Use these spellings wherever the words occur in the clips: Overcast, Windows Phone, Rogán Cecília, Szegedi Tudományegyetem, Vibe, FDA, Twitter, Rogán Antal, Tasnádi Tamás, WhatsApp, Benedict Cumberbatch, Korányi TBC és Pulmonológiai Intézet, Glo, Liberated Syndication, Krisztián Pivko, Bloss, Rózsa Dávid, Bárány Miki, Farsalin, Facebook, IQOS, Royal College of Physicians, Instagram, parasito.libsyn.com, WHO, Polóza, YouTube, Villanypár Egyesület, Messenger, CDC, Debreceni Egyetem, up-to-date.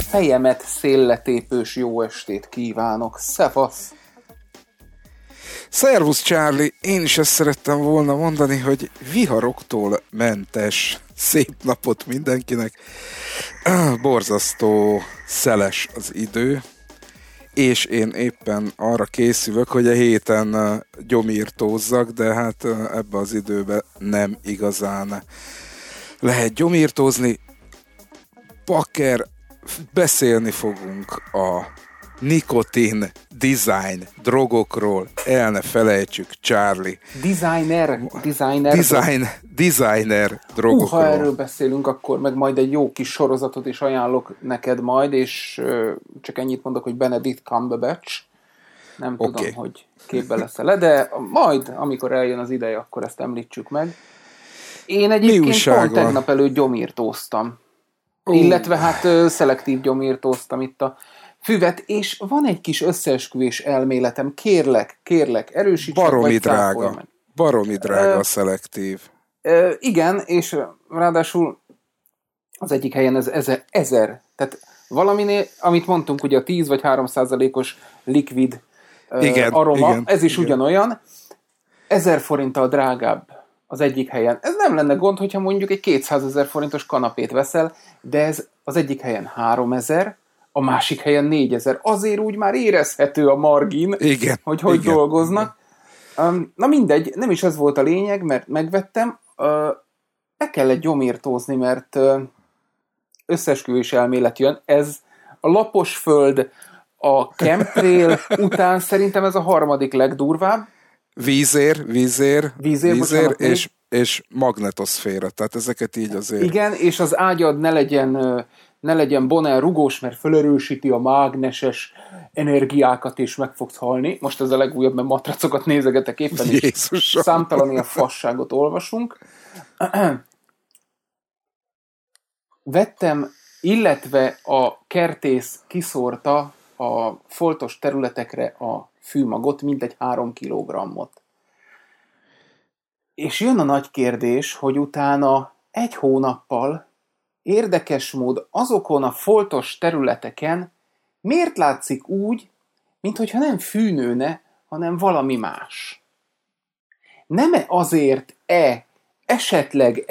Fejemet szélletépős jó estét kívánok, szevasz! Szervusz, Charlie! Én is ezt szerettem volna mondani, hogy viharoktól mentes. Szép napot mindenkinek. Borzasztó szeles az idő, és én éppen arra készülök, hogy a héten gyomírtózzak, de hát ebbe az időben nem igazán lehet gyomírtózni. Pakker, beszélni fogunk a nikotin design drogokról, el ne felejtsük, Charlie. Designer drogokról. Ha erről beszélünk, akkor meg majd egy jó kis sorozatot is ajánlok neked majd, és csak ennyit mondok, hogy Benedict Cumberbatch. Nem okay. Tudom, hogy képbe leszel-e, de majd, amikor eljön az ideje, akkor ezt említsük meg. Én egyébként pont tegnap előtt gyomírtóztam. Illetve hát szelektív gyomírtóztam itt a füvet, és van egy kis összeesküvés elméletem. Kérlek, erősíts meg, vagy cáfolj meg. Baromi drága a szelektív. Igen, és ráadásul az egyik helyen ez 1000. Tehát valaminél, amit mondtunk, ugye a 10 vagy 3%-os likvid aroma, igen, ez is igen. Ugyanolyan. 1000 forinttal drágább az egyik helyen. Ez nem lenne gond, hogyha mondjuk egy 200 000 forintos kanapét veszel, de ez az egyik helyen 3000, a másik helyen 4000. Azért úgy már érezhető a margin, igen, hogy igen, dolgoznak. Igen. Na mindegy, nem is ez volt a lényeg, mert megvettem. Be kellett gyomírtózni, mert összeesküvés elmélet jön. Ez a lapos föld, a chemtrail után szerintem ez a harmadik legdurvább. Vízér és magnetoszféra. Tehát ezeket így azért... Igen, és az ágyad ne legyen Bonner rugós, mert felerősíti a mágneses energiákat, és meg fogsz halni. Most ez a legújabb, mert matracokat nézegetek éppen, Jézusom. És számtalan ilyen fasságot olvasunk. Vettem, illetve a kertész kiszórta a foltos területekre a fűmagot, mintegy 3 kilogrammot. És jön a nagy kérdés, hogy utána 1 hónappal érdekes mód azokon a foltos területeken miért látszik úgy, minthogyha nem fűnőne, hanem valami más. Nem-e azért esetleg,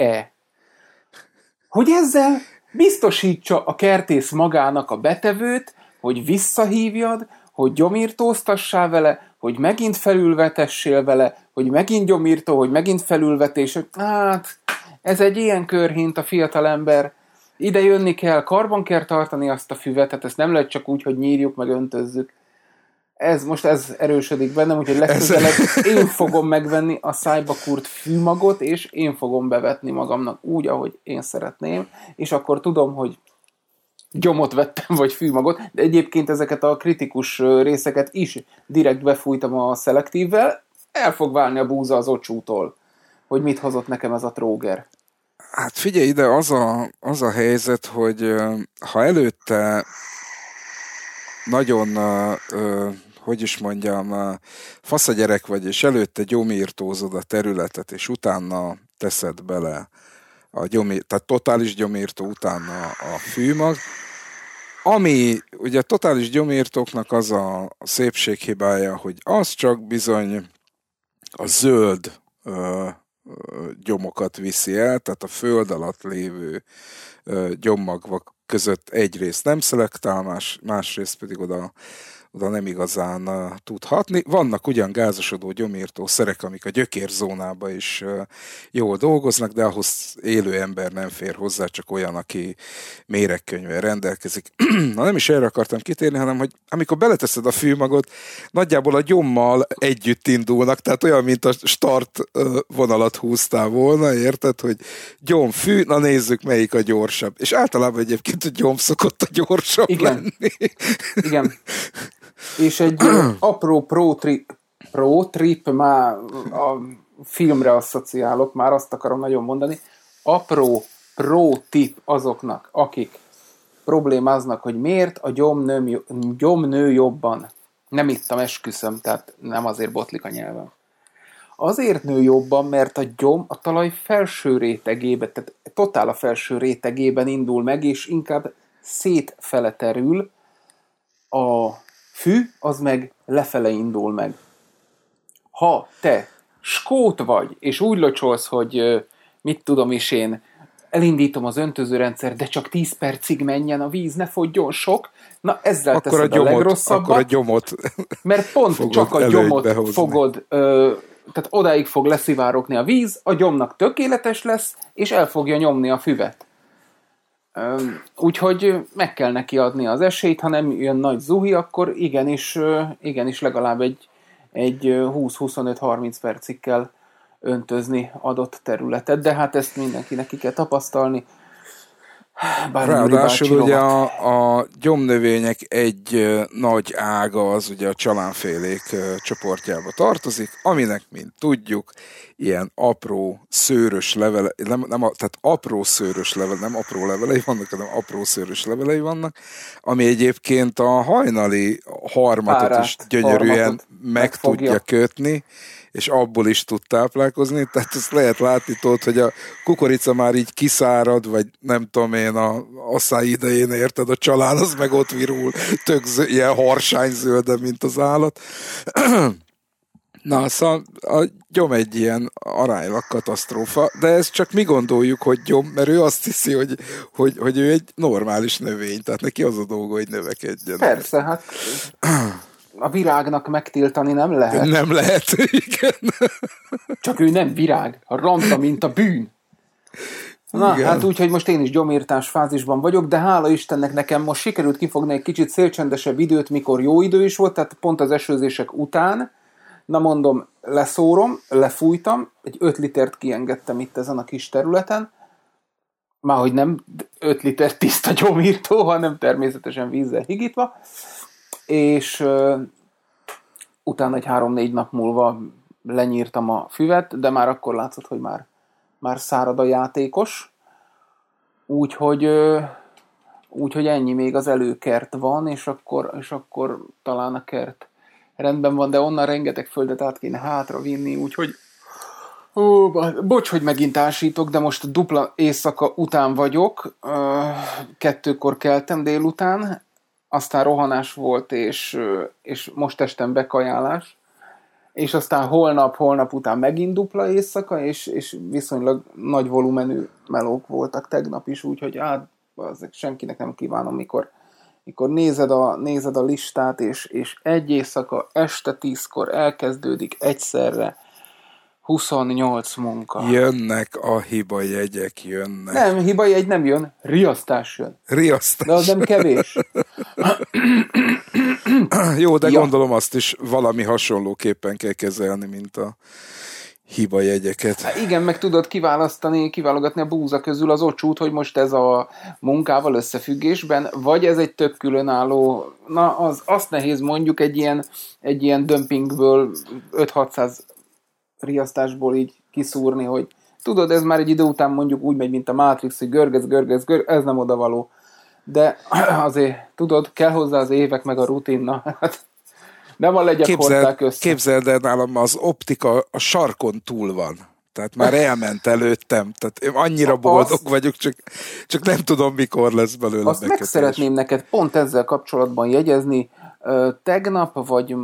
hogy ezzel biztosítsa a kertész magának a betevőt, hogy visszahívjad, hogy gyomírtóztassál vele, hogy megint felülvetessél vele, hogy megint gyomírtó, hogy megint felülvetés, hogy hát ez egy ilyen körhint a fiatalember. Ide jönni kell, karban kell tartani azt a füvet, tehát ezt nem lehet csak úgy, hogy nyírjuk, meg öntözzük. Ez erősödik bennem, úgyhogy legközelebb én fogom megvenni a szájba kúrt fűmagot, és én fogom bevetni magamnak úgy, ahogy én szeretném, és akkor tudom, hogy gyomot vettem, vagy fűmagot, de egyébként ezeket a kritikus részeket is direkt befújtam a szelektívvel, el fog válni a búza az ocsútól, hogy mit hozott nekem ez a tróger. Hát figyelj ide, az a helyzet, hogy ha előtte nagyon, faszagyerek vagy, és előtte gyomírtózod a területet, és utána teszed bele tehát totális gyomírtó utána a fűmag, ami ugye a totális gyomírtóknak az a szépséghibája, hogy az csak bizony a zöld gyomokat viszi el, tehát a föld alatt lévő gyommagvak között egyrészt nem szelektál, másrészt pedig oda nem igazán tud hatni. Vannak ugyan gázosodó gyomírtószerek, amik a gyökérzónába is jól dolgoznak, de ahhoz élő ember nem fér hozzá, csak olyan, aki méregkönyvvel rendelkezik. Na, nem is erre akartam kitérni, hanem, hogy amikor beleteszed a fűmagot, nagyjából a gyommal együtt indulnak, tehát olyan, mint a start vonalat húztál volna, érted, hogy gyomfű, na nézzük, melyik a gyorsabb. És általában egyébként a gyom szokott a gyorsabb lenni. Igen. És egy apró pro trip, már a filmre asszociálok, már azt akarom nagyon mondani, apró pro tip azoknak, akik problémáznak, hogy miért a gyomnő jobban. Nem ittam, esküszöm, tehát nem azért botlik a nyelvem. Azért nő jobban, mert a gyom a talaj felső rétegében, tehát totál a felső rétegében indul meg, és inkább szétfele terül, a fű az meg lefele indul meg. Ha te skót vagy, és úgy locsolsz, hogy mit tudom is én, elindítom az öntözőrendszer, de csak 10 percig menjen a víz, ne fogyjon sok, na ezzel akkor teszed a legrosszabbat. Akkor a gyomot mert pont csak a gyomot behozni. Fogod, tehát odáig fog leszivárogni a víz, a gyomnak tökéletes lesz, és el fogja nyomni a füvet. Úgyhogy meg kell neki adni az esélyt, ha nem jön nagy zuhi, akkor igenis legalább egy 20-25-30 percig kell öntözni adott területet, de hát ezt mindenkinek ki kell tapasztalni. Ráadásul ugye a gyomnövények egy nagy ága az ugye a csalánfélék csoportjába tartozik, aminek, mint tudjuk, ilyen apró szőrös levele, tehát apró szőrös levele, nem apró levelei vannak, hanem apró szőrös levelei vannak, ami egyébként a hajnali harmatot is gyönyörűen meg tudja kötni, és abból is tud táplálkozni, tehát ezt lehet látni ott, hogy a kukorica már így kiszárad, vagy nem tudom én, a aszály idején érted, a csalán az meg ott virul, tök ilyen harsányzölde, mint az állat. Na, szóval a gyom egy ilyen aránylag katasztrófa, de ezt csak mi gondoljuk, hogy gyom, mert ő azt hiszi, hogy ő egy normális növény, tehát neki az a dolga, hogy növekedjen. Persze, hát... A virágnak megtiltani nem lehet. Nem lehet, igen. Csak ő nem virág, a ranta, mint a bűn. Na, igen. Hát úgy, hogy most én is gyomírtás fázisban vagyok, de hála Istennek nekem most sikerült kifogni egy kicsit szélcsendesebb időt, mikor jó idő is volt, tehát pont az esőzések után. Na mondom, leszórom, lefújtam, egy 5 litert kiengedtem itt ezen a kis területen. Márhogy nem 5 liter tiszta gyomírtó, hanem természetesen vízzel higítva. És utána egy 3-4 nap múlva lenyírtam a füvet, de már akkor látszott, hogy már szárad a játékos. Úgyhogy ennyi, még az előkert van, és akkor talán a kert rendben van, de onnan rengeteg földet át kéne hátra vinni, úgyhogy bocs, hogy megint ásítok, de most dupla éjszaka után vagyok, 2-kor keltem délután, aztán rohanás volt, és most estem bekajálás, és aztán holnap után megint dupla éjszaka, és viszonylag nagy volumenű melók voltak tegnap is, úgyhogy senkinek nem kívánom, mikor nézed a listát, és egy éjszaka este 10-kor elkezdődik egyszerre 28 munka. Jönnek a hibajegyek, jönnek. Nem, hibajegy nem jön, riasztás jön. Riasztás. De az nem kevés. Jó, de gondolom azt is valami hasonlóképpen kell kezelni, mint a hibajegyeket. Hát igen, meg tudod kiválogatni a búza közül az ocsút, hogy most ez a munkával összefüggésben, vagy ez egy tök különálló, na azt nehéz mondjuk egy ilyen dömpingből 5-600 riasztásból így kiszúrni, hogy tudod, ez már egy idő után mondjuk úgy megy, mint a Matrix, hogy görgesz, ez nem odavaló. De azért, tudod, kell hozzá az évek meg a rutinna. Nem a legyek hordták össze. Képzeld el, nálam az optika a sarkon túl van. Tehát már elment előttem. Tehát én annyira boldog vagyok, csak nem tudom, mikor lesz belőle. Azt meg szeretném neked pont ezzel kapcsolatban jegyezni, tegnap vagy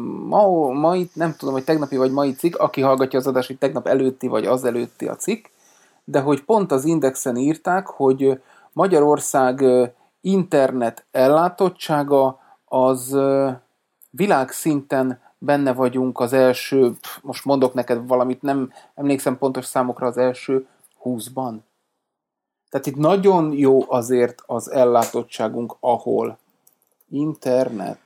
mai, nem tudom, hogy tegnapi vagy mai cikk, aki hallgatja az adást, hogy tegnap előtti vagy az előtti a cikk, de hogy pont az Indexen írták, hogy Magyarország internet ellátottsága az világszinten benne vagyunk az első, most mondok neked valamit, nem emlékszem pontos számokra, az első 20-ban. Tehát itt nagyon jó azért az ellátottságunk, ahol internet.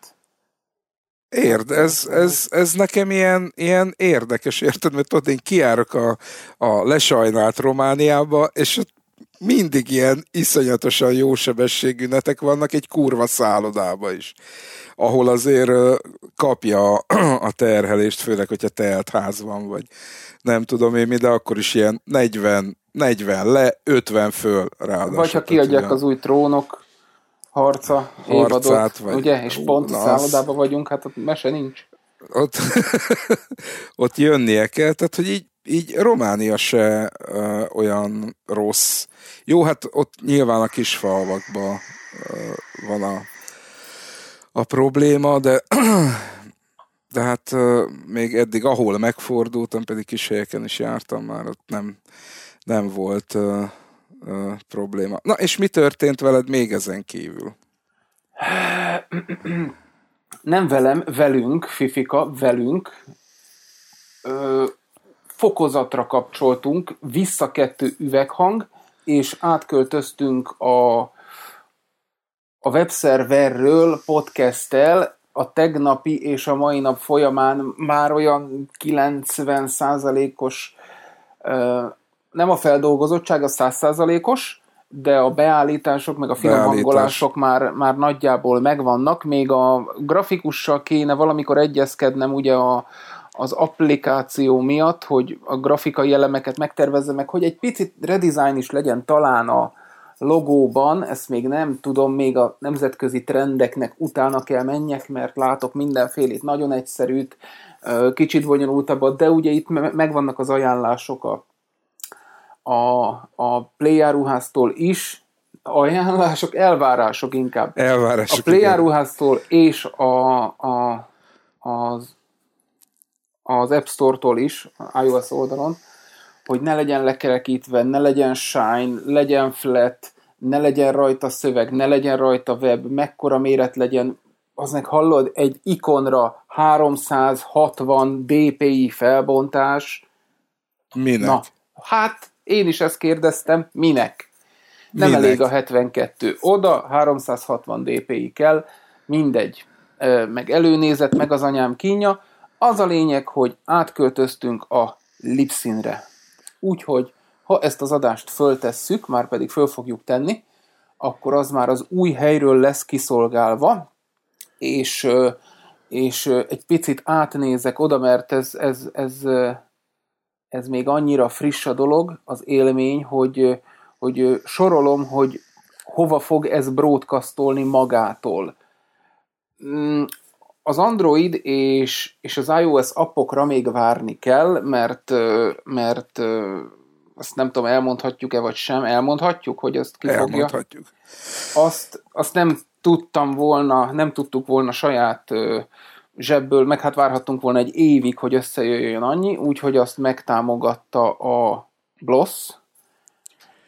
Érd, ez nekem ilyen érdekes, érted, mert ott én kijárok a lesajnált Romániába, és mindig ilyen iszonyatosan jó sebességű netek vannak egy kurva szállodába is, ahol azért kapja a terhelést, főleg, hogyha telt ház van, vagy nem tudom én mi, de akkor is ilyen 40 le, 50 föl ráadásul. Vagy ha kiadják az új trónok harca évadot, ugye? És pont a szállodában vagyunk, hát ott mese nincs. Ott jönnie kell, tehát hogy így Románia se olyan rossz. Jó, hát ott nyilván a kisfalvakban van a probléma, de hát még eddig, ahol megfordultam, pedig kis helyeken is jártam már, ott nem volt probléma. Na, és mi történt veled még ezen kívül? Nem velem, velünk, Fifika, velünk. Fokozatra kapcsoltunk, vissza 2 üveghang, és átköltöztünk a webszerverről podcasttel. A tegnapi és a mai nap folyamán már olyan 90%-os, nem a feldolgozottság, az 100%-os, de a beállítások, meg a finomhangolások már nagyjából megvannak. Még a grafikussal kéne valamikor egyezkednem ugye az applikáció miatt, hogy a grafikai elemeket megtervezze, meg hogy egy picit redesign is legyen talán a logóban, ezt még nem tudom, még a nemzetközi trendeknek utána kell menjek, mert látok mindenfélét, nagyon egyszerűt, kicsit bonyolultabbat, de ugye itt megvannak az ajánlások a Play áruháztól is, ajánlások, elvárások inkább. Elvárások. A Play áruháztól és az App Store-tól is, iOS oldalon, hogy ne legyen lekerekítve, ne legyen shine, legyen flat, ne legyen rajta szöveg, ne legyen rajta web, mekkora méret legyen, aznek hallod, egy ikonra 360 dpi felbontás. Minek? Na, hát én is ezt kérdeztem, minek? Nem elég a 72. Oda 360 dpi kell, mindegy. Meg előnézet, meg az anyám kínja. Az a lényeg, hogy átköltöztünk a Libsynre. Úgyhogy, ha ezt az adást föltesszük, már pedig föl fogjuk tenni, akkor az már az új helyről lesz kiszolgálva, és egy picit átnézek oda, mert ez még annyira friss a dolog, az élmény, hogy sorolom, hogy hova fog ez broadcastolni magától. Az Android és az iOS appokra még várni kell, mert azt nem tudom, elmondhatjuk-e vagy sem. Elmondhatjuk, hogy ezt ki fogja? Elmondhatjuk. Azt nem tudtuk volna saját zsebből, meg hát várhattunk volna egy évig, hogy összejöjjön annyi, úgyhogy azt megtámogatta a Bloss,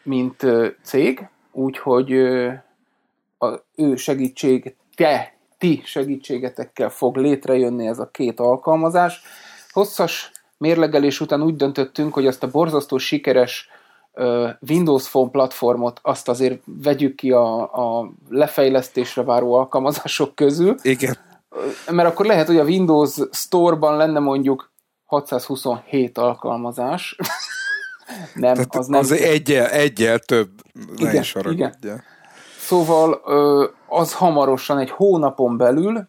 mint cég, úgyhogy ő ti segítségetekkel fog létrejönni ez a 2 alkalmazás. Hosszas mérlegelés után úgy döntöttünk, hogy azt a borzasztó sikeres Windows Phone platformot azt azért vegyük ki a lefejlesztésre váró alkalmazások közül. Igen. Mert akkor lehet, hogy a Windows Store-ban lenne mondjuk 627 alkalmazás. Nem, tehát az nem. Az egyel több. Igen, igen. Szóval az hamarosan egy hónapon belül.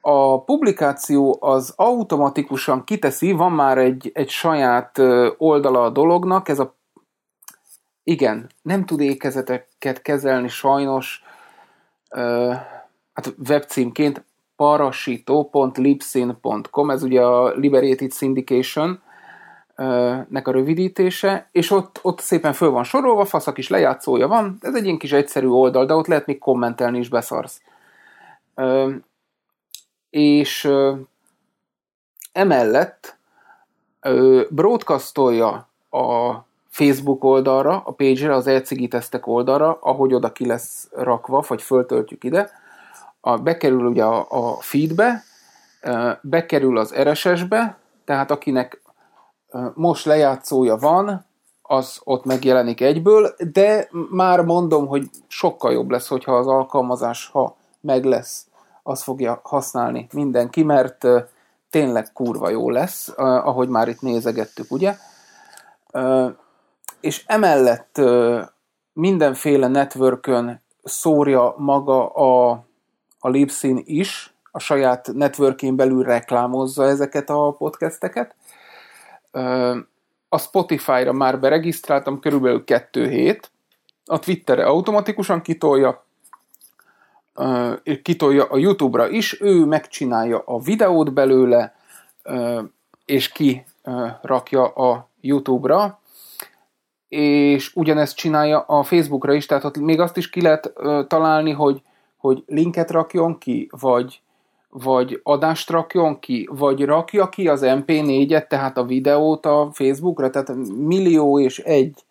A publikáció az automatikusan kiteszi, van már egy saját oldala a dolognak, ez a... Igen, nem tud ékezeteket kezelni sajnos, hát webcímként parasito.libsyn.com, ez ugye a Liberated Syndication nek a rövidítése, és ott szépen föl van sorolva, fasz a kis lejátszója van, ez egy ilyen kis egyszerű oldal, de ott lehet még kommentelni is, beszarsz. És emellett broadcastolja a Facebook oldalra, a page-re, az e-cigi tesztek oldalra, ahogy oda ki lesz rakva, vagy föltöltjük ide. Bekerül ugye a feedbe, bekerül az RSS-be, tehát akinek most lejátszója van, az ott megjelenik egyből, de már mondom, hogy sokkal jobb lesz, hogyha az alkalmazás, ha meg lesz, azt fogja használni mindenki, mert tényleg kurva jó lesz, ahogy már itt nézegettük, ugye? És emellett mindenféle networkön szórja maga a Libsyn is, a saját networkén belül reklámozza ezeket a podcasteket. A Spotify-ra már beregisztráltam körülbelül 2 hét, a Twitterre automatikusan kitolja, kitolja a YouTube-ra is, ő megcsinálja a videót belőle, és kirakja a YouTube-ra, és ugyanezt csinálja a Facebookra is, tehát még azt is ki lehet találni, hogy linket rakjon ki, vagy adást rakjon ki, vagy rakja ki az MP4-et, tehát a videót a Facebookra, tehát millió és egy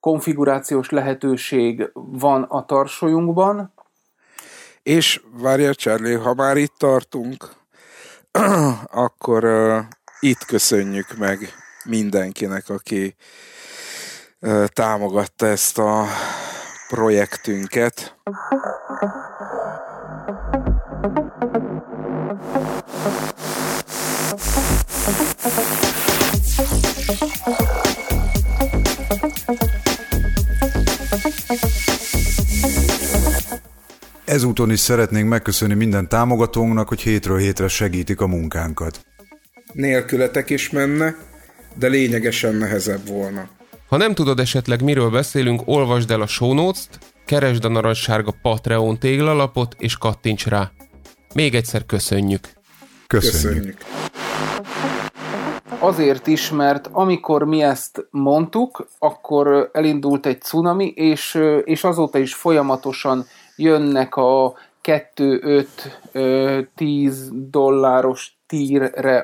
konfigurációs lehetőség van a tarsolyunkban. És várjál, Charlie, ha már itt tartunk, akkor itt köszönjük meg mindenkinek, aki támogatta ezt a projektünket. Ezúton is szeretnénk megköszönni minden támogatónknak, hogy hétről hétre segítik a munkánkat. Nélkületek is menne, de lényegesen nehezebb volna. Ha nem tudod esetleg miről beszélünk, olvasd el a show notes-t, keresd a narancssárga Patreon téglalapot és kattints rá. Még egyszer köszönjük. Köszönjük. Azért is, mert amikor mi ezt mondtuk, akkor elindult egy cunami, és azóta is folyamatosan jönnek a 2-5-10 dolláros tírre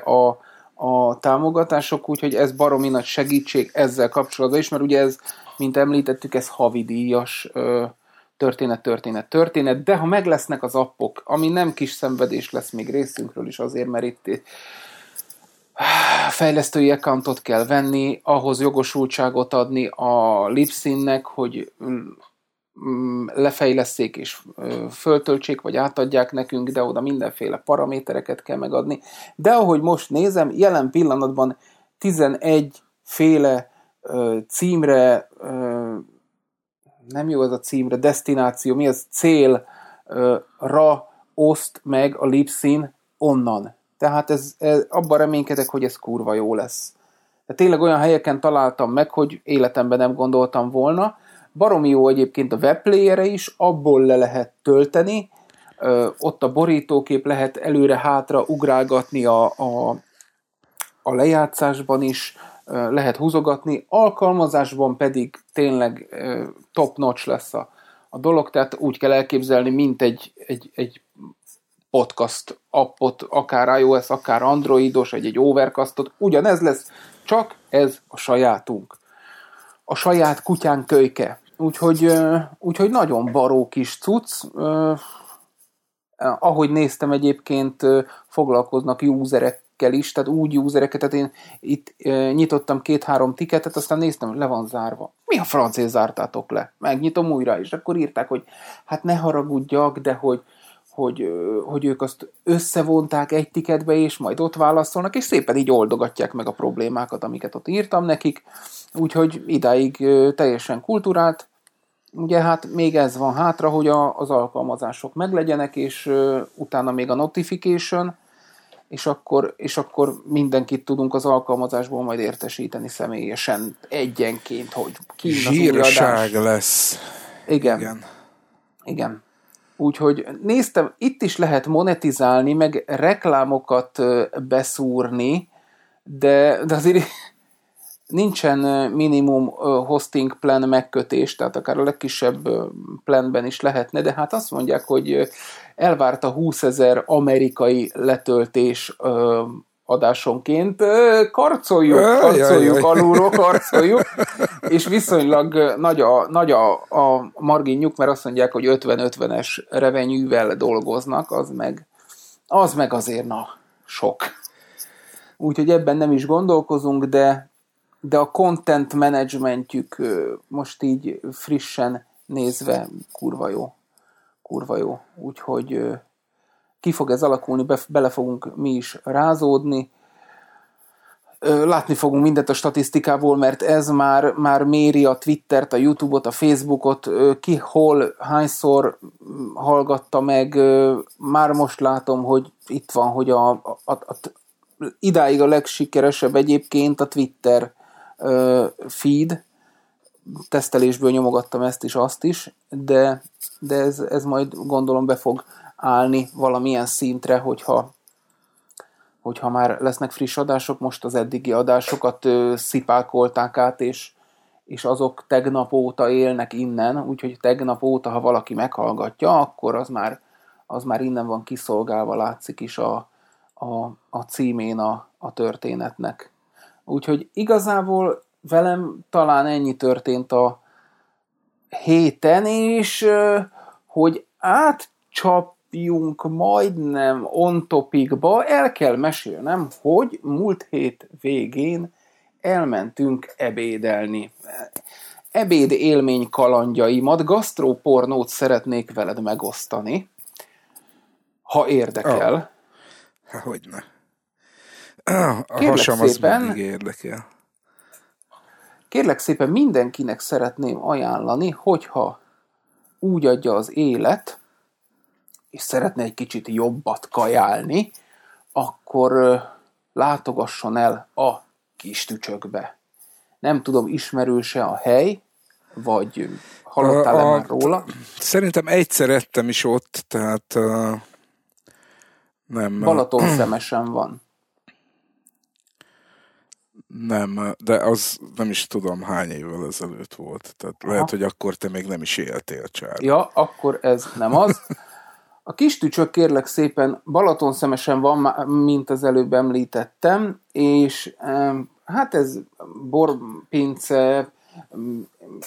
a támogatások, úgyhogy ez baromi nagy segítség ezzel kapcsolatban is, mert ugye ez, mint említettük, ez havidíjas történet, de ha meglesznek az appok, ami nem kis szenvedés lesz még részünkről is azért, mert itt fejlesztői accountot kell venni, ahhoz jogosultságot adni a Libsynnek, hogy lefejlesszék és föltöltsék, vagy átadják nekünk, de oda mindenféle paramétereket kell megadni. De ahogy most nézem, jelen pillanatban 11 féle címre, nem jó ez a címre, destináció, mi az, célra oszt meg a Libsyn onnan. Tehát ez abban reménykedek, hogy ez kurva jó lesz. De tényleg olyan helyeken találtam meg, hogy életemben nem gondoltam volna. Baromi jó egyébként a webplayere is, abból le lehet tölteni, ott a borítókép, lehet előre-hátra ugrálgatni a lejátszásban is, lehet húzogatni, alkalmazásban pedig tényleg top-notch lesz a dolog, tehát úgy kell elképzelni, mint egy podcast appot, akár iOS, akár androidos, vagy egy Overcastot, ugyanez lesz, csak ez a sajátunk. A saját kutyán kölyke. Úgyhogy nagyon baró kis cucc. Ahogy néztem egyébként, foglalkoznak userekkel is, tehát úgy usereket, tehát én itt nyitottam 2-3 tiketet, aztán néztem, hogy le van zárva. Mi a francét zártátok le? Megnyitom újra, és akkor írták, hogy hát ne haragudjak, de hogy ők azt összevonták egy tiketbe, és majd ott válaszolnak, és szépen így oldogatják meg a problémákat, amiket ott írtam nekik. Úgyhogy idáig teljesen kultúrált. Ugye hát még ez van hátra, hogy az alkalmazások meglegyenek, és utána még a notification, és akkor mindenkit tudunk az alkalmazásból majd értesíteni személyesen, egyenként, hogy ki az új adás. Zsírság lesz. Igen. Úgyhogy néztem, itt is lehet monetizálni, meg reklámokat beszúrni, de azért nincsen minimum hosting plan megkötés, tehát akár a legkisebb planben is lehetne, de hát azt mondják, hogy elvárta 20,000 amerikai letöltés adásonként, karcoljuk alulról, karcoljuk, és viszonylag nagy a marginjuk, mert azt mondják, hogy 50-50-es revenyűvel dolgoznak, az meg azért na, sok. Úgyhogy ebben nem is gondolkozunk, de a content managementjük most így frissen nézve kurva jó. Úgyhogy ki fog ez alakulni, bele fogunk mi is rázódni. Látni fogunk mindent a statisztikából, mert ez már méri a Twittert, a YouTube-ot, a Facebookot, ki hol, hányszor hallgatta meg. Már most látom, hogy itt van, hogy idáig a legsikeresebb egyébként a Twitter feed, tesztelésből nyomogattam ezt is, azt is, de ez majd gondolom be fog állni valamilyen szintre, hogyha már lesznek friss adások. Most az eddigi adásokat szipálkolták át, és azok tegnap óta élnek innen, úgyhogy tegnap óta, ha valaki meghallgatja, akkor az már innen van kiszolgálva, látszik is a címén a történetnek. Úgyhogy igazából velem talán ennyi történt a héten, és hogy átcsapjunk majdnem on topicba, el kell mesélnem, hogy múlt hét végén elmentünk ebédelni. Ebéd élmény kalandjaimat, gasztrópornót szeretnék veled megosztani, ha érdekel. Hogyne. A hasam az mindig érdekel. Kérlek szépen, mindenkinek szeretném ajánlani, hogyha úgy adja az élet, és szeretne egy kicsit jobbat kajálni, akkor látogasson el a Kis Tücsökbe. Nem tudom, ismerőse a hely, vagy hallottál-e már róla? Szerintem egyszer ettem is ott, tehát nem. Balatonszemesen van. Nem, de az nem is tudom hány évvel ezelőtt volt. Tehát lehet, hogy akkor te még nem is éltél, Csár. Ja, akkor ez nem az. A Kis Tücsök, kérlek szépen, Balatonszemesen van, mint az előbb említettem, és hát ez borpince,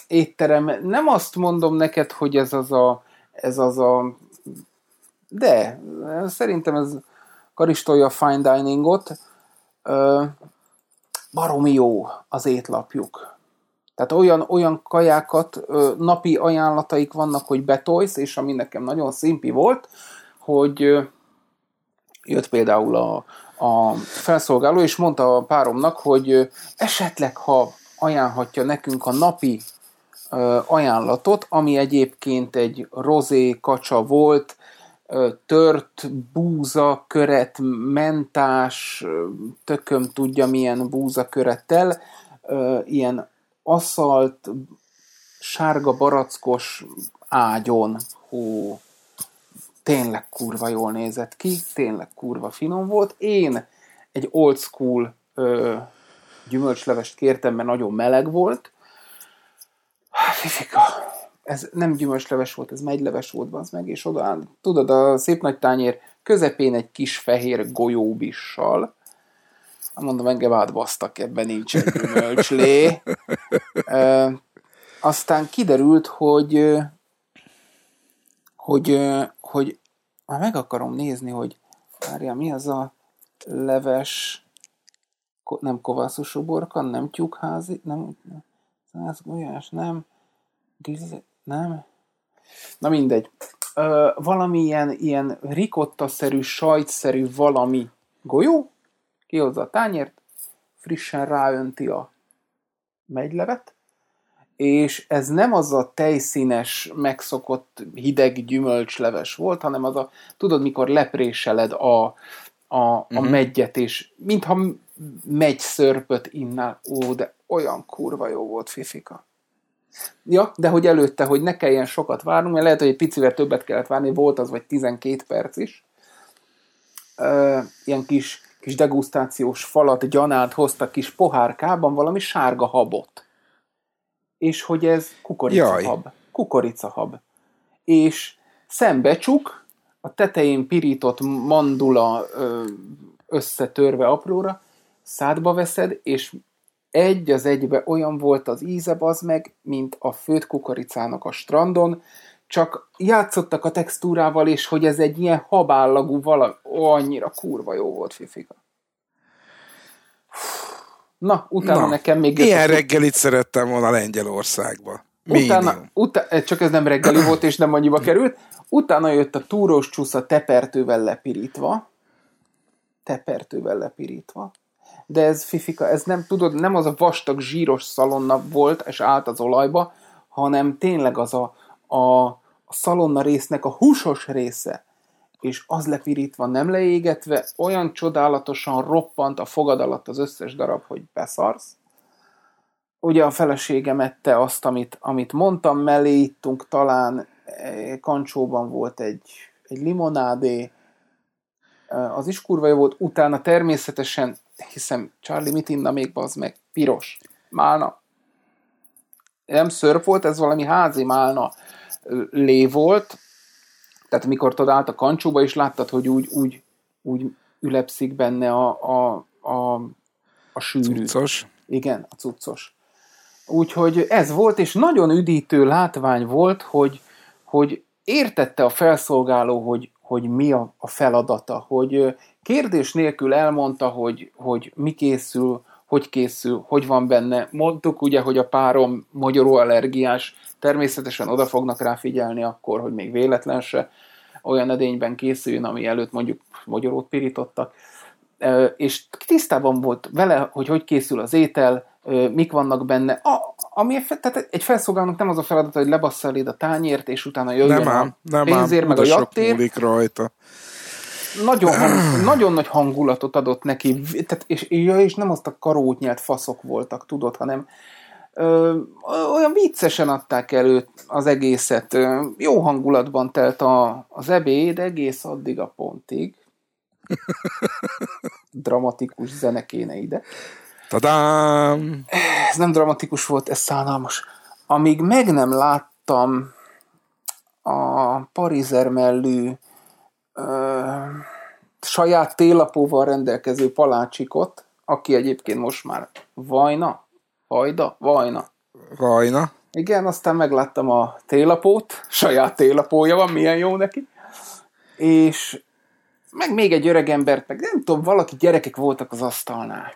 étterem. Nem azt mondom neked, hogy ez az a... De, szerintem ez karistolja a fine diningot. Baromi jó az étlapjuk. Tehát olyan kajákat, napi ajánlataik vannak, hogy betolsz, és ami nekem nagyon szimpi volt, hogy jött például a felszolgáló, és mondta a páromnak, hogy esetleg, ha ajánlhatja nekünk a napi ajánlatot, ami egyébként egy rozé kacsa volt, tört búza köret, mentás, tököm tudja milyen búza körettel, ilyen aszalt, sárga barackos ágyon. Hú, tényleg kurva jól nézett ki, tényleg kurva finom volt. Én egy old school gyümölcslevest kértem, mert nagyon meleg volt. Fifika, ez nem gyümölcsleves volt, ez megyleves volt, az meg, és oda, tudod, a szép nagy tányér közepén egy kis fehér golyóbissal. Mondom, engem átbasztak, ebben nincsen gyümölcslé. Aztán kiderült, hogy már meg akarom nézni, hogy várjál, mi az a leves, nem kovászos uborka, nem tyúkházi, nem szászgolyás, nem gizze, nem. Na mindegy. Valami ilyen ricotta-szerű, sajtszerű valami golyó, kihozza a tányért, frissen ráönti a megylevet, és ez nem az a tejszínes, megszokott hideg gyümölcsleves volt, hanem az a, tudod, mikor lepréseled a meggyet, és mintha megy szörpöt innál. Ó, de olyan kurva jó volt, fifika. Ja, de hogy előtte, hogy ne kelljen sokat várnunk, mert lehet, hogy egy picivel többet kellett várni, volt az, vagy 12 perc is. Ilyen kis degustációs falat, gyanánt hoztak kis pohárkában, valami sárga habot. És hogy ez kukoricahab. Kukoricahab. És szembecsuk, a tetején pirított mandula összetörve apróra, szádba veszed, és egy az egybe olyan volt az íze, bazd meg, mint a főtt kukoricának a strandon, csak játszottak a textúrával, és hogy ez egy ilyen habállagú valami. Annyira kurva jó volt, fifika. Na, utána nekem még... Ilyen reggelit szerettem volna Lengyelországba. Csak ez nem reggeli volt, és nem annyiba került. Utána jött a túrós csúsza tepertővel lepirítva. De ez, fifika, ez nem, tudod, nem az a vastag, zsíros szalonna volt, és állt az olajba, hanem tényleg az a szalonna résznek a húsos része, és az lepirítva, nem leégetve, olyan csodálatosan roppant a fogad alatt az összes darab, hogy beszarsz. Ugye a feleségem ette azt, amit mondtam, mellé ittunk talán, kancsóban volt egy limonádé, az is kurva jó volt, utána természetesen, hiszem, Charlie mit inna még, bazd meg, piros, málna. Nem szörp volt, ez valami házi málna lé volt, tehát mikor tudod állt a kancsóba, és láttad, hogy úgy ülepszik benne a sűrű. Cuccos. Igen, a cuccos. Úgyhogy ez volt, és nagyon üdítő látvány volt, hogy értette a felszolgáló, hogy mi a feladata, hogy kérdés nélkül elmondta, hogy mi készül, hogy van benne. Mondtuk ugye, hogy a párom mogyoróallergiás, természetesen oda fognak rá figyelni akkor, hogy még véletlen se olyan edényben készüljön, ami előtt mondjuk mogyorót pirítottak. És tisztában volt vele, hogy készül az étel, mik vannak benne. Tehát egy felszolgálónak nem az a feladata, hogy lebassza eléd a tányért, és utána jöjjön nem a pénzért, meg a jaktért. Rajta. Nagyon nagy hangulatot adott neki, tehát, és nem azt a karótnyelt faszok voltak, tudod, hanem olyan viccesen adták elő az egészet. Jó hangulatban telt az ebéd egész addig a pontig. Dramatikus zenekéne ide. Tadám! Ez nem dramatikus volt, ez szánalmas. Amíg meg nem láttam a parizermellű saját télapóval rendelkező palácsikot, aki egyébként most már Vajna. Igen, aztán megláttam a télapót, saját télapója van, milyen jó neki. És meg még egy öreg embert, meg nem tudom, valaki gyerekek voltak az asztalnál.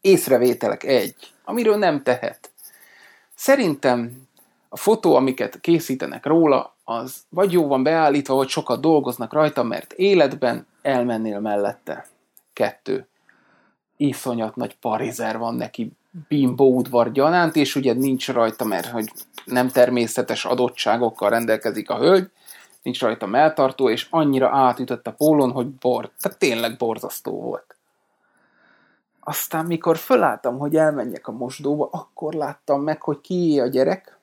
Észrevételek egy, amiről nem tehet. Szerintem a fotó, amiket készítenek róla, az vagy jó van beállítva, vagy sokat dolgoznak rajta, mert életben elmennél mellette. 2. Iszonyat nagy parizer van neki bimbó udvar gyanánt, és ugye nincs rajta, mert hogy nem természetes adottságokkal rendelkezik a hölgy, nincs rajta melltartó, és annyira átütött a pólon, hogy tehát tényleg borzasztó volt. Aztán mikor fölálltam, hogy elmenjek a mosdóba, akkor láttam meg, hogy kié a gyerek,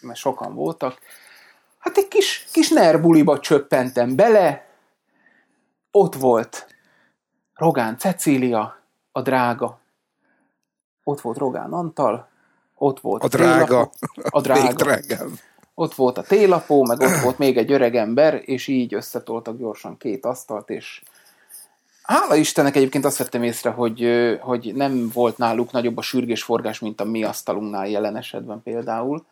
mert sokan voltak. Hát egy kis nerbuliba csöppentem bele, ott volt Rogán Cecília, a drága. Ott volt Rogán Antal, ott volt a drága. Ott volt a télapó, meg ott volt még egy öreg ember, és így összetoltak gyorsan 2 asztalt, és hála Istennek egyébként azt vettem észre, hogy nem volt náluk nagyobb a sürgésforgás, mint a mi asztalunknál jelen esetben például,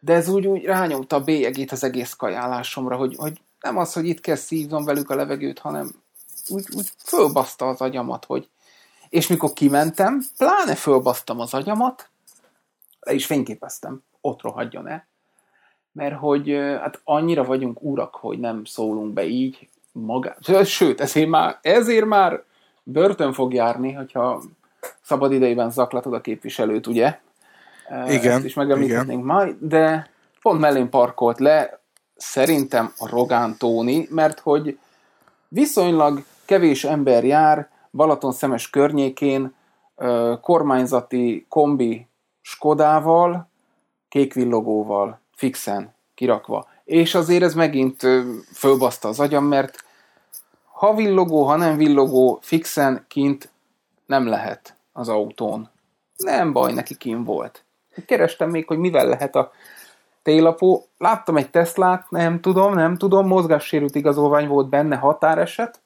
de ez úgy rányomta a bélyegét az egész kajálásomra, hogy nem az, hogy itt kell szívnom velük a levegőt, hanem úgy fölbaszta az agyamat, hogy... És mikor kimentem, pláne fölbasztam az agyamat, le is fényképeztem, ott rohadjon el, mert hogy hát annyira vagyunk urak, hogy nem szólunk be így magát. Sőt, ezért már börtön fog járni, hogyha szabad idejében zaklatod a képviselőt, ugye? Igen. Ezt is megemlíthetnénk majd, de pont mellén parkolt le szerintem a Rogán Tóni, mert hogy viszonylag kevés ember jár Balatonszemes környékén kormányzati kombi Skodával, kékvillogóval, fixen, kirakva. És azért ez megint fölbaszta az agyam, mert ha villogó, ha nem villogó, fixen kint nem lehet az autón. Nem baj, neki kim volt. Kerestem még, hogy mivel lehet a télapó. Láttam egy Teslát, nem tudom, mozgássérült igazolvány volt benne, határeset.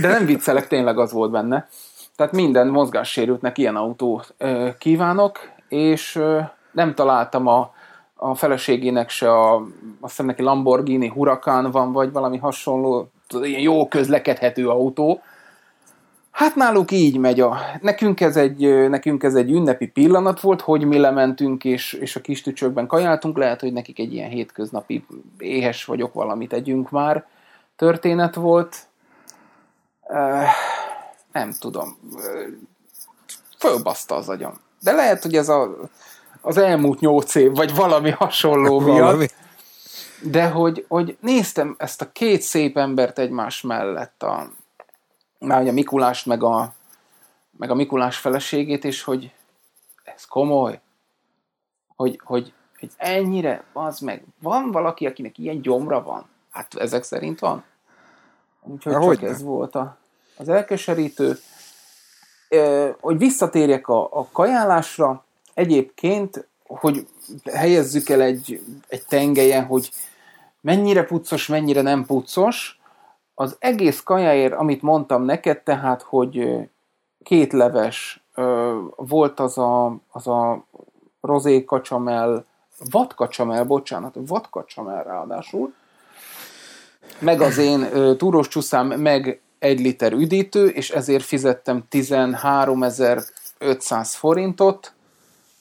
De nem viccelek, tényleg az volt benne. Tehát minden mozgássérültnek ilyen autó kívánok, és... Nem találtam a feleségének se, azt hiszem neki Lamborghini Huracán van, vagy valami hasonló, ilyen jó közlekedhető autó. Hát náluk így megy. Nekünk ez egy ünnepi pillanat volt, hogy mi lementünk, és a kis tücsökben kajáltunk. Lehet, hogy nekik egy ilyen hétköznapi éhes vagyok, valamit együnk már történet volt. Nem tudom. Fölbaszta az agyam. De lehet, hogy ez az elmúlt 8 év, vagy valami hasonló miatt. De hogy néztem ezt a 2 szép embert egymás mellett, már ugye a Mikulást, meg meg a Mikulás feleségét is, hogy ez komoly, hogy ennyire, az meg, van valaki, akinek ilyen gyomra van? Hát ezek szerint van. Úgyhogy csak ez volt az elkeserítő. Hogy visszatérjek a kajálásra, egyébként, hogy helyezzük el egy tengelyen, hogy mennyire puccos, mennyire nem puccos. Az egész kajáért, amit mondtam neked, tehát, hogy kétleves volt az a rozé kacsamell, vadkacsamell ráadásul, meg az én túrós csuszám, meg 1 liter üdítő, és ezért fizettem 13.500 forintot,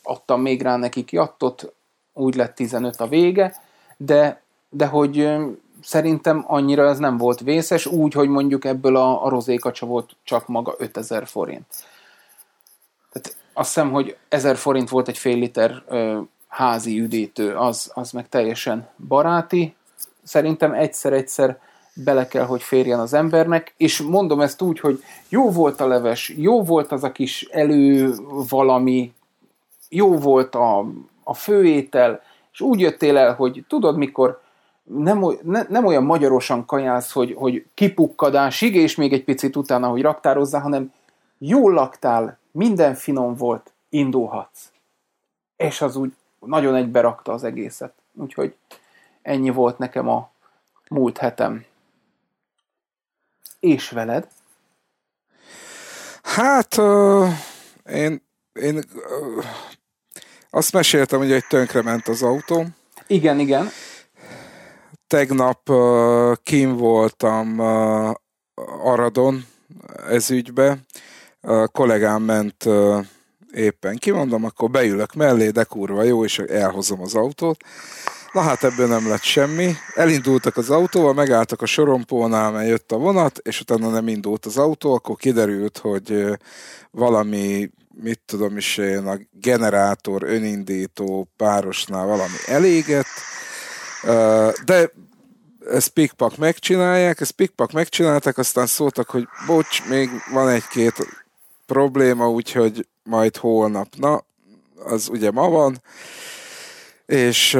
adtam még rá nekik jattot, úgy lett 15 a vége, de hogy szerintem annyira ez nem volt vészes, úgy, hogy mondjuk ebből a rozékacsa volt csak maga 5000 forint. Tehát azt hiszem, hogy 1000 forint volt egy fél liter házi üdítő, az meg teljesen baráti. Szerintem egyszer-egyszer bele kell, hogy férjen az embernek, és mondom ezt úgy, hogy jó volt a leves, jó volt az a kis elő valami, jó volt a főétel, és úgy jöttél el, hogy tudod, mikor nem olyan magyarosan kajálsz, hogy kipukkadásig, és még egy picit utána, hogy raktározzál, hanem jól laktál, minden finom volt, indulhatsz. És az úgy nagyon egyberakta az egészet. Úgyhogy ennyi volt nekem a múlt hetem. És veled? Hát, én azt meséltem, ugye, hogy tönkrement az autóm. Igen, igen. Tegnap kim voltam Aradon ez ügybe. Kollégám ment éppen. Kimondom, akkor beülök mellé, de kurva jó, és elhozom az autót. Na hát ebből nem lett semmi. Elindultak az autóval, megálltak a sorompónál, mert jött a vonat, és utána nem indult az autó, akkor kiderült, hogy valami, mit tudom is én, a generátor, önindító párosnál valami elégett, de ezt pikpak megcsinálják, aztán szóltak, hogy bocs, még van 1-2 probléma, úgyhogy majd holnap. Na, az ugye ma van, és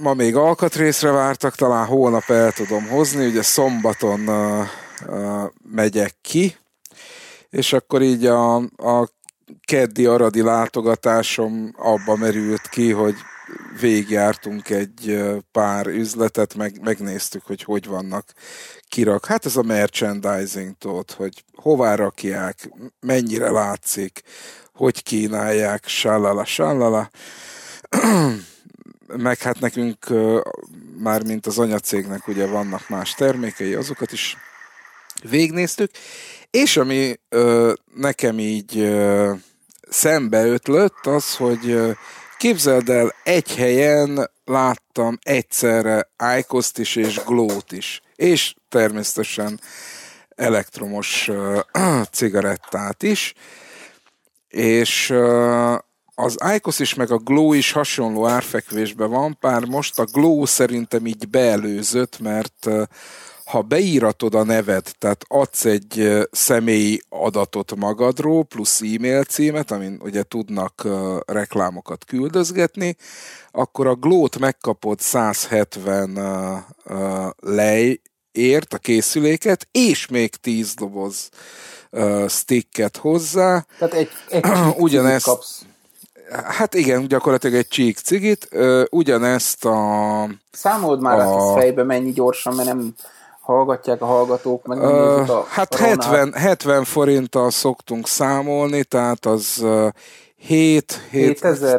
ma még alkatrészre vártak, talán holnap el tudom hozni, ugye szombaton megyek ki, és akkor így a keddi aradi látogatásom abba merült ki, hogy végigjártunk egy pár üzletet, megnéztük, hogy vannak kirak. Hát ez a merchandising-tól, hogy hová rakják, mennyire látszik, hogy kínálják, sallala. Meg hát nekünk, már mint az anyacégnek, ugye vannak más termékei, azokat is végignéztük, és ami nekem így szembeötlött, az, hogy képzeld el, egy helyen láttam egyszerre IQOS-t is és Glo-t is, és természetesen elektromos cigarettát is, és az IQOS is, meg a Glo is hasonló árfekvésben van, pár most a Glo szerintem így beelőzött, mert ha beíratod a neved, tehát adsz egy személyi adatot magadról, plusz e-mail címet, amin ugye tudnak reklámokat küldözgetni, akkor a Glo-t megkapod 170 lejért a készüléket, és még 10 doboz sticket hozzá. Tehát egy ugyanezt kapsz. Hát igen, gyakorlatilag egy csík cigit. Ugyanezt a... Számold már ezt fejbe, mennyi gyorsan, mert nem... hallgatják a hallgatók, meg nem nézik a... Hát 70 forinttal szoktunk számolni, tehát az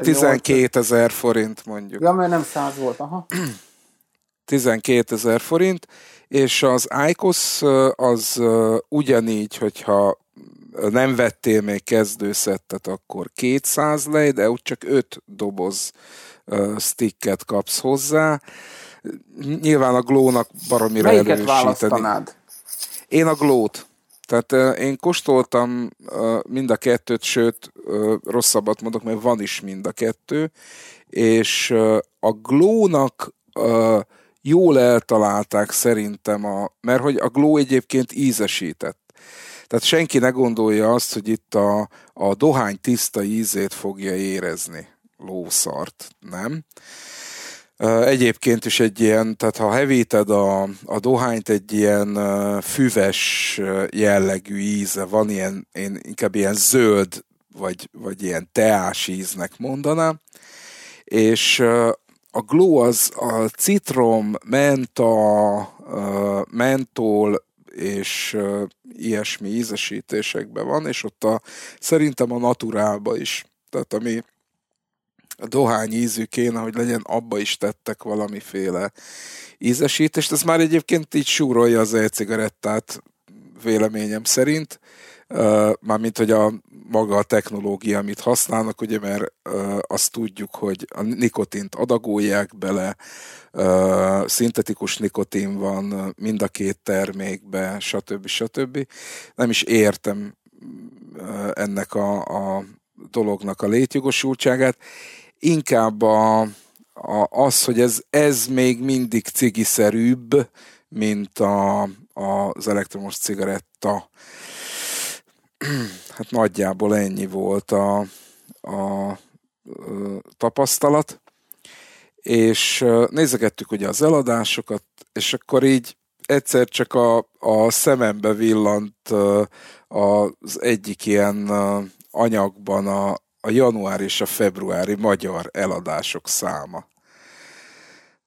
12 000 forint mondjuk. Ja, mert nem 100 volt, aha. 12 000 forint, és az IQOS az ugyanígy, hogyha nem vettél még kezdőszettet, akkor 200 lej, de úgy csak 5 doboz sticket kapsz hozzá. Nyilván a Glo-nak baromira erősíteni. Melyiket választanád? Én a Glo-t. Tehát én kóstoltam mind a kettőt, sőt, rosszabbat mondok, mert van is mind a kettő, és a Glo-nak jól eltalálták szerintem, mert hogy a Glo egyébként ízesített. Tehát senki ne gondolja azt, hogy itt a dohány tiszta ízét fogja érezni. Lószart, nem? Egyébként is egy ilyen, tehát ha hevíted a dohányt, egy ilyen füves jellegű íze van, ilyen, én inkább ilyen zöld, vagy ilyen teás íznek mondanám, és a Glo az a citrom, menta, mentol és ilyesmi ízesítésekben van, és ott szerintem a naturálba is, tehát ami a dohány ízű kéne, hogy legyen, abba is tettek valamiféle ízesítést. Ez már egyébként így súrolja az e-cigarettát véleményem szerint, mármint, hogy maga a technológia, amit használnak, ugye, mert azt tudjuk, hogy a nikotint adagolják bele, szintetikus nikotin van mind a két termékben, stb. Nem is értem ennek a dolognak a létjogosultságát. Inkább az, hogy ez még mindig cigiszerűbb, mint az elektromos cigaretta. Hát nagyjából ennyi volt a tapasztalat, és nézegettük ugye az eladásokat, és akkor így egyszer csak a szemembe villant az egyik ilyen anyagban a január és a februári magyar eladások száma.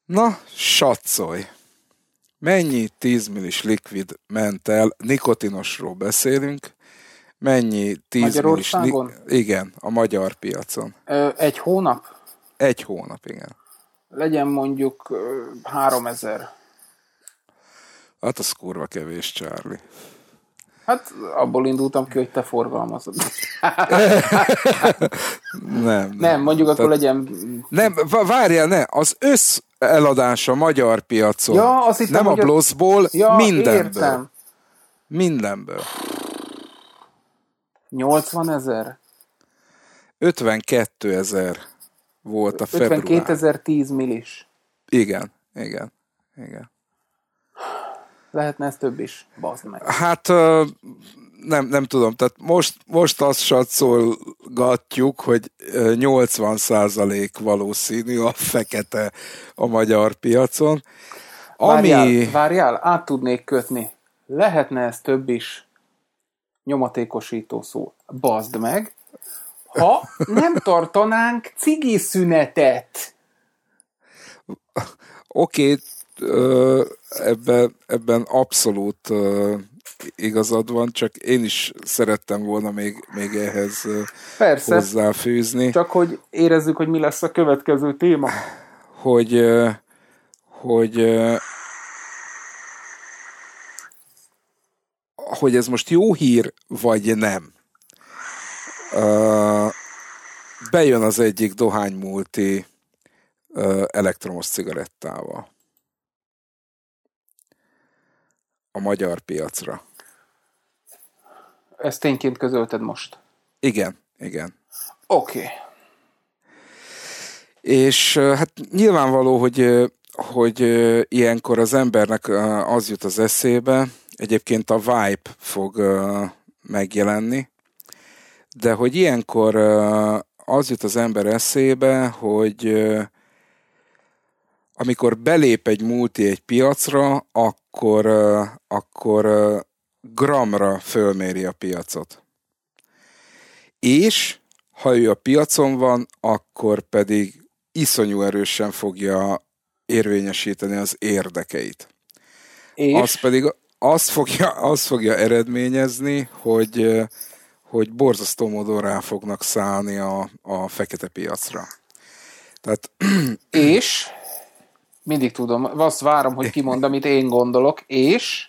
Na, satszolj! Mennyi 10 millis likvid ment el, nikotinosról beszélünk, mennyi 10 millis... Igen, a magyar piacon. Egy hónap? Egy hónap, igen. Legyen mondjuk 3000. Hát az kurva kevés, Charlie. Hát abból indultam ki, hogy te forgalmazod. Nem, mondjuk akkor legyen... Nem, várjál, ne, az összeladás a magyar piacon, ja, azt nem a Blossból, ja, mindenből. Értem. Mindenből. 80 000? 52 000 volt a február. 52 010 millis. Igen. Lehetne ez több is, baszd meg. Hát nem tudom, tehát most azt satszolgatjuk, hogy 80% valószínű a fekete a magyar piacon. Várjál, át tudnék kötni. Lehetne ez több is, nyomatékosító szó, baszd meg, ha nem tartanánk cigiszünetet. Oké, ebben abszolút igazad van, csak én is szerettem volna még ehhez persze hozzáfűzni. Csak hogy érezzük, hogy mi lesz a következő téma. Hogy ez most jó hír, vagy nem. Bejön az egyik dohánymulti elektromos cigarettával a magyar piacra. Ezt tényként közölted most? Igen. Oké. És hát nyilvánvaló, hogy ilyenkor az embernek az jut az eszébe, egyébként a Vibe fog megjelenni, de hogy ilyenkor az jut az ember eszébe, hogy amikor belép egy multi egy piacra, akkor gramra fölméri a piacot. És ha ő a piacon van, akkor pedig iszonyú erősen fogja érvényesíteni az érdekeit. És? Az pedig azt fogja eredményezni, hogy borzasztó módon rá fognak szállni a fekete piacra. Tehát... És? Mindig tudom, azt várom, hogy kimond, amit én gondolok, és...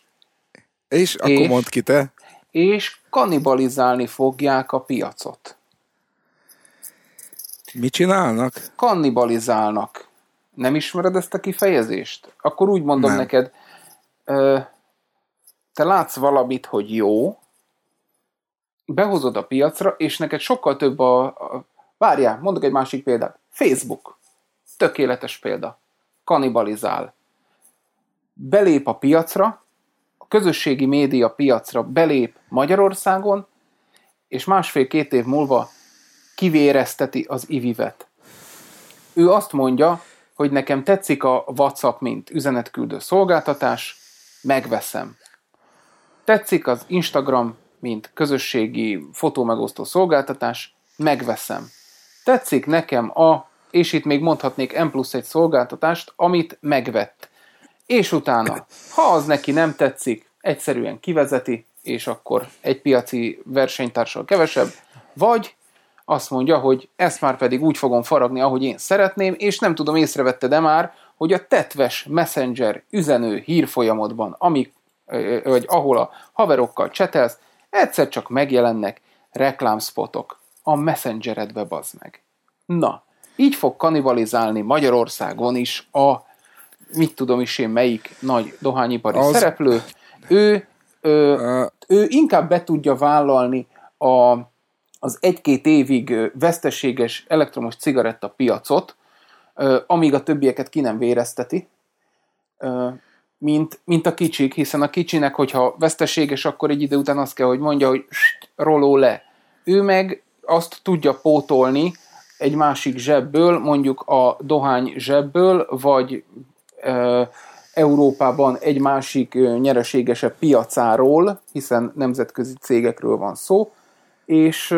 És? Akkor mondd ki te. És kannibalizálni fogják a piacot. Mit csinálnak? Kannibalizálnak. Nem ismered ezt a kifejezést? Akkor úgy mondom neked, te látsz valamit, hogy jó, behozod a piacra, és neked sokkal több Várjál, mondok egy másik példát. Facebook. Tökéletes példa. Kanibalizál. Belép a piacra, a közösségi média piacra belép Magyarországon, és másfél-két év múlva kivérezteti az ivivet. Ő azt mondja, hogy nekem tetszik a WhatsApp, mint üzenetküldő szolgáltatás, megveszem. Tetszik az Instagram, mint közösségi fotómegosztó szolgáltatás, megveszem. Tetszik nekem a, és itt még mondhatnék N+1 szolgáltatást, amit megvett. És utána, ha az neki nem tetszik, egyszerűen kivezeti, és akkor egy piaci versenytársal kevesebb, vagy azt mondja, hogy ezt már pedig úgy fogom faragni, ahogy én szeretném, és nem tudom, észrevette de már, hogy a tetves Messenger üzenő hírfolyamodban, vagy ahol a haverokkal csetelsz, egyszer csak megjelennek reklámspotok. A Messengeredbe bazd meg. Na, így fog kanibalizálni Magyarországon is a mit tudom is én melyik nagy dohányipari szereplő. Ő inkább be tudja vállalni az egy-két évig veszteséges elektromos cigaretta piacot, amíg a többieket ki nem vérezteti, mint a kicsik, hiszen a kicsinek, hogyha veszteséges, akkor egy idő után azt kell, hogy mondja, hogy roló le. Ő meg azt tudja pótolni egy másik zsebből, mondjuk a dohány zsebből, vagy Európában egy másik nyereségesebb piacáról, hiszen nemzetközi cégekről van szó, és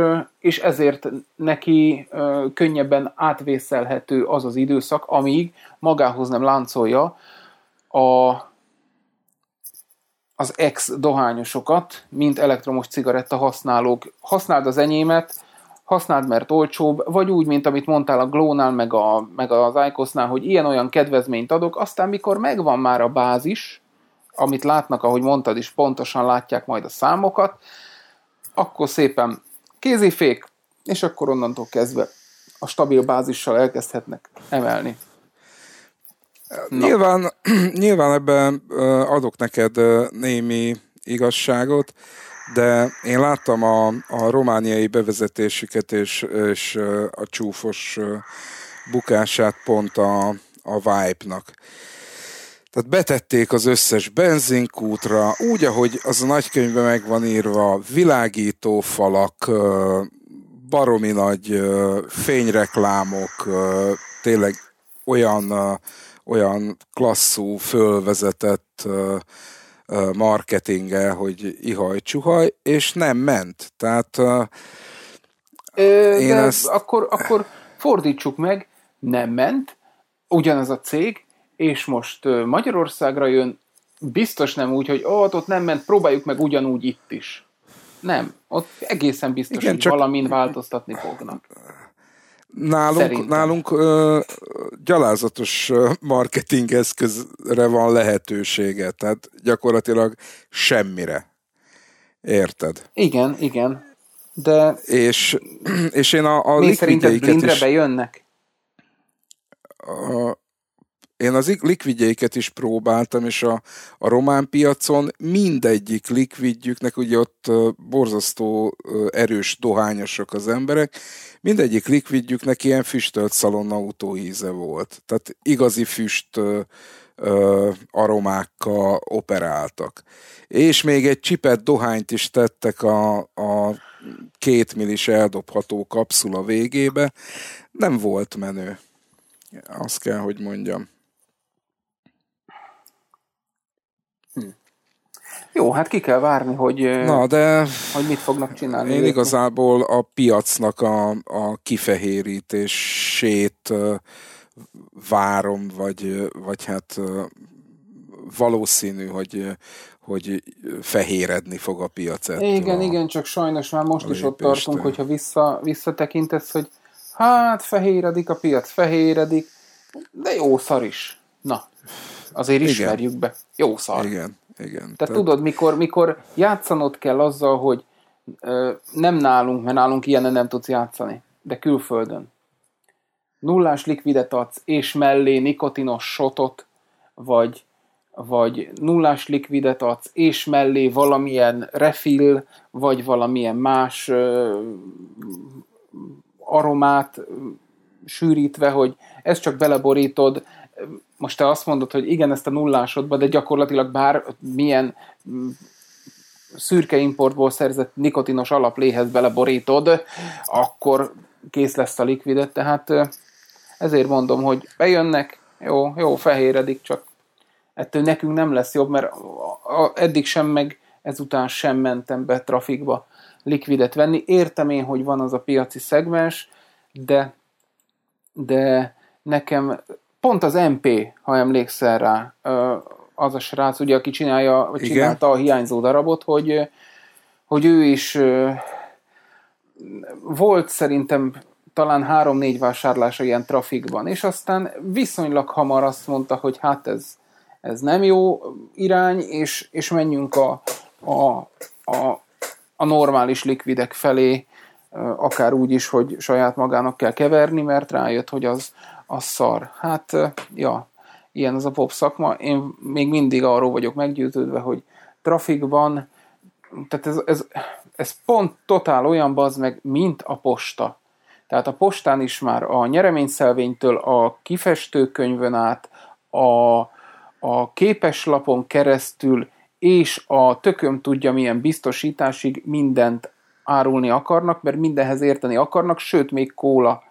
ezért neki könnyebben átvészelhető az az időszak, amíg magához nem láncolja az ex-dohányosokat, mint elektromos cigaretta használók. Használd az enyémet, használd, mert olcsóbb, vagy úgy, mint amit mondtál a Glónál, meg az IQOS-nál, hogy ilyen-olyan kedvezményt adok, aztán mikor megvan már a bázis, amit látnak, ahogy mondtad is, pontosan látják majd a számokat, akkor szépen kézifék, és akkor onnantól kezdve a stabil bázissal elkezdhetnek emelni. Nyilván ebben adok neked némi igazságot, de én láttam a romániai bevezetésüket és a csúfos bukását pont a Vibe-nak. Tehát betették az összes benzinkútra, úgy, ahogy az a nagykönyvben meg van írva, világítófalak, baromi nagy fényreklámok, tényleg olyan klasszú, fölvezetett marketinggel, hogy ihaj-csuhaj, és nem ment. Tehát akkor fordítsuk meg, nem ment, ugyanaz a cég, és most Magyarországra jön, biztos nem úgy, hogy ott nem ment, próbáljuk meg ugyanúgy itt is. Nem, ott egészen biztos, igen, hogy valamin változtatni fognak. Nálunk gyalázatos marketing eszközre van lehetősége, tehát gyakorlatilag semmire. Érted? Igen. De és én a mi szerinted blindre is, bejönnek? Én az likvidjeiket is próbáltam, és a román piacon mindegyik likvidjüknek, ugye ott borzasztó erős dohányosok az emberek, mindegyik likvidjüknek ilyen füstölt szalonnautó íze volt. Tehát igazi füst aromákkal operáltak. És még egy csipet dohányt is tettek a 2 millis eldobható kapszula végébe. Nem volt menő. Azt kell, hogy mondjam. Jó, hát ki kell várni, hogy mit fognak csinálni. Én igazából a piacnak a kifehérítését várom, vagy hát valószínű, hogy fehéredni fog a piac. Igen, csak sajnos már most is ott tartunk, hogyha visszatekintesz, hogy hát fehéredik a piac, fehéredik, de jó szar is. Na, azért ismerjük be. Jó szar. Igen. Tehát tudod, mikor játszanod kell azzal, hogy nem nálunk, mert nálunk ilyenen nem tudsz játszani, de külföldön. 0-ás likvidet adsz, és mellé nikotinos shotot, vagy 0-ás likvidet adsz, és mellé valamilyen refill, vagy valamilyen más aromát sűrítve, hogy ezt csak beleborítod most te azt mondod, hogy igen, ezt a nullásodba, de gyakorlatilag bár milyen szürke importból szerzett nikotinos alapléhez beleborítod, akkor kész lesz a likvidet, tehát ezért mondom, hogy bejönnek, jó, fehéredik, csak ettől nekünk nem lesz jobb, mert eddig sem, meg ezután sem mentem be trafikba likvidet venni. Értem én, hogy van az a piaci szegmens, de nekem pont az MP, ha emlékszel rá, az a srác, ugye, aki csinálta a hiányzó darabot, hogy ő is volt szerintem talán 3-4 vásárlása ilyen trafikban, és aztán viszonylag hamar azt mondta, hogy hát ez nem jó irány, és menjünk a normális likvidek felé, akár úgy is, hogy saját magának kell keverni, mert rájött, hogy az szar. Hát, ja, ilyen az a pop szakma. Én még mindig arról vagyok meggyőződve, hogy trafikban, tehát ez pont totál olyan bazd meg, mint a posta. Tehát a postán is már a nyereményszelvénytől a kifestőkönyvön át, a képeslapon keresztül, és a tököm tudja milyen biztosításig mindent árulni akarnak, mert mindenhez érteni akarnak, sőt, még kóla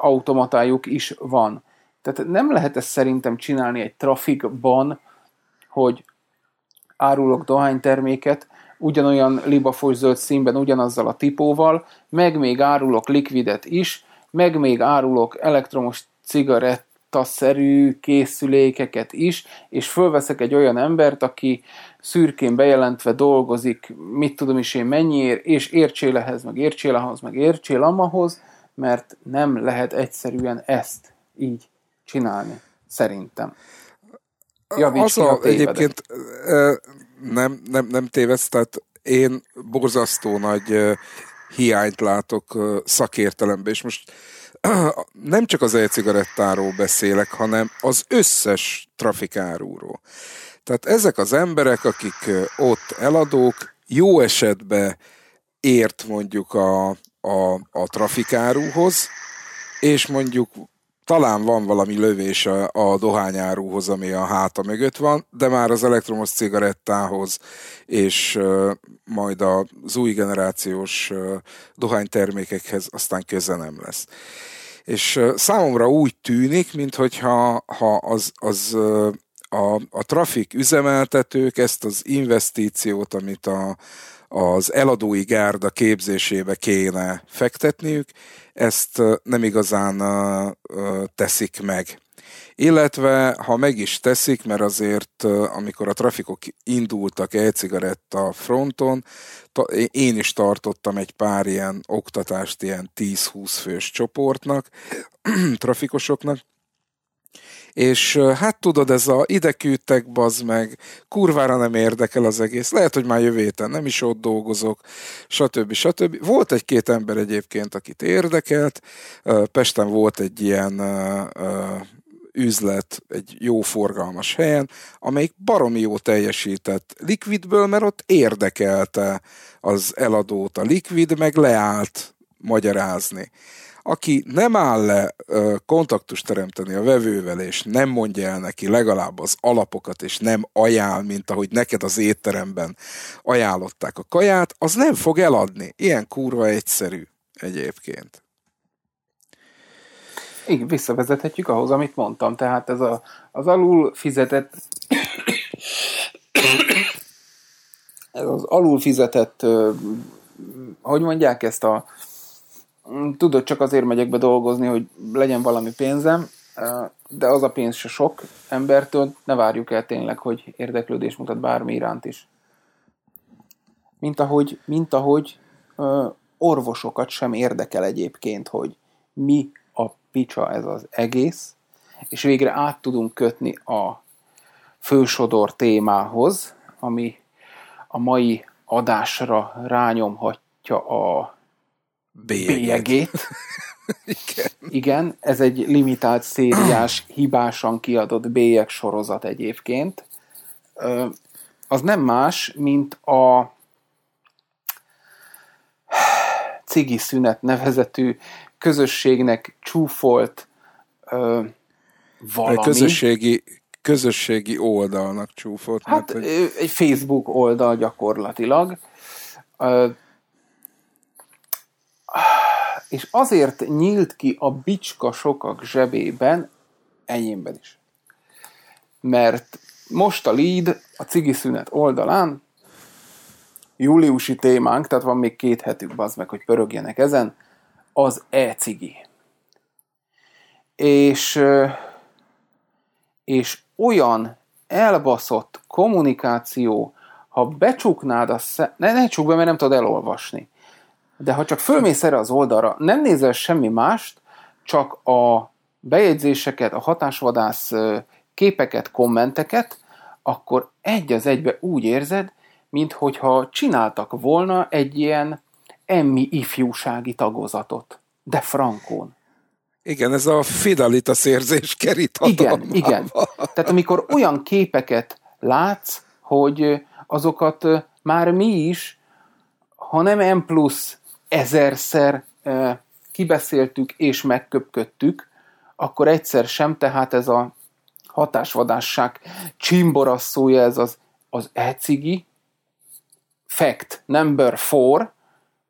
automatájuk is van. Tehát nem lehet ezt szerintem csinálni egy trafikban, hogy árulok dohányterméket, ugyanolyan libafos zöld színben, ugyanazzal a tipóval, meg még árulok likvidet is, meg még árulok elektromos cigarettaszerű készülékeket is, és fölveszek egy olyan embert, aki szürkén bejelentve dolgozik, mit tudom is én mennyiért, és értsélehez, meg értsélehoz, meg értsélamahhoz, mert nem lehet egyszerűen ezt így csinálni, szerintem. Javíts a egyébként nem tévedsz, tehát én borzasztó nagy hiányt látok szakértelemben, és most nem csak az e-cigarettáról beszélek, hanem az összes trafikárúról. Tehát ezek az emberek, akik ott eladók, jó esetben ért mondjuk a trafikárúhoz, és mondjuk talán van valami lövés a dohányárúhoz, ami a háta mögött van, de már az elektromos cigarettához, és majd az új generációs dohánytermékekhez aztán köze nem lesz. És számomra úgy tűnik, minthogyha a trafik üzemeltetők ezt az investíciót, amit az eladói gárda képzésébe kéne fektetniük, ezt nem igazán teszik meg. Illetve, ha meg is teszik, mert azért, amikor a trafikok indultak e-cigaretta fronton, én is tartottam egy pár ilyen oktatást, ilyen 10-20 fős csoportnak, trafikosoknak, és hát tudod, ez a ide küldtek, bazd meg, kurvára nem érdekel az egész, lehet, hogy már jövő héten nem is ott dolgozok, stb. Volt egy-két ember egyébként, akit érdekelt, Pesten volt egy ilyen üzlet, egy jó forgalmas helyen, amelyik baromi jó teljesített likvidből, mert ott érdekelte az eladót a likvid, meg leállt magyarázni. Aki nem áll le kontaktust teremteni a vevővel, és nem mondja el neki legalább az alapokat, és nem ajánl, mint ahogy neked az étteremben ajánlották a kaját, az nem fog eladni. Ilyen kurva egyszerű egyébként. Igen, visszavezethetjük ahhoz, amit mondtam. Tehát ez az alul fizetett ez az alul fizetett hogy mondják ezt a tudod, csak azért megyek be dolgozni, hogy legyen valami pénzem, de az a pénz se sok embertől, ne várjuk el tényleg, hogy érdeklődés mutat bármi iránt is. Mint ahogy orvosokat sem érdekel egyébként, hogy mi a picsa ez az egész, és végre át tudunk kötni a fősodor témához, ami a mai adásra rányomhatja a bélyegét. Igen, ez egy limitált szériás, hibásan kiadott bélyeg sorozat egyébként. Az nem más, mint a cigi szünet nevezetű közösségnek csúfolt valami. Közösségi oldalnak csúfolt. Hát mert, hogy... egy Facebook oldal gyakorlatilag. És azért nyílt ki a bicska sokak zsebében, enyémben is. Mert most a lead a cigiszünet oldalán júliusi témánk, tehát van még 2 hetük, bazd meg, hogy pörögjenek ezen, az e-cigi. És olyan elbaszott kommunikáció, ha becsuknád a ne csukd be, mert nem tudod elolvasni. De ha csak fölmész erre az oldalra, nem nézel semmi mást, csak a bejegyzéseket, a hatásvadász képeket, kommenteket, akkor egy az egybe úgy érzed, minthogyha csináltak volna egy ilyen emmi ifjúsági tagozatot. De frankón. Igen, ez a fidelitas érzés kerít hatalmába. Igen. Tehát amikor olyan képeket látsz, hogy azokat már mi is, ha nem M plusz 1000-szer kibeszéltük és megköpködtük, akkor egyszer sem, tehát ez a hatásvadásság csimborasszója, ez az e-cigi, fact number 4,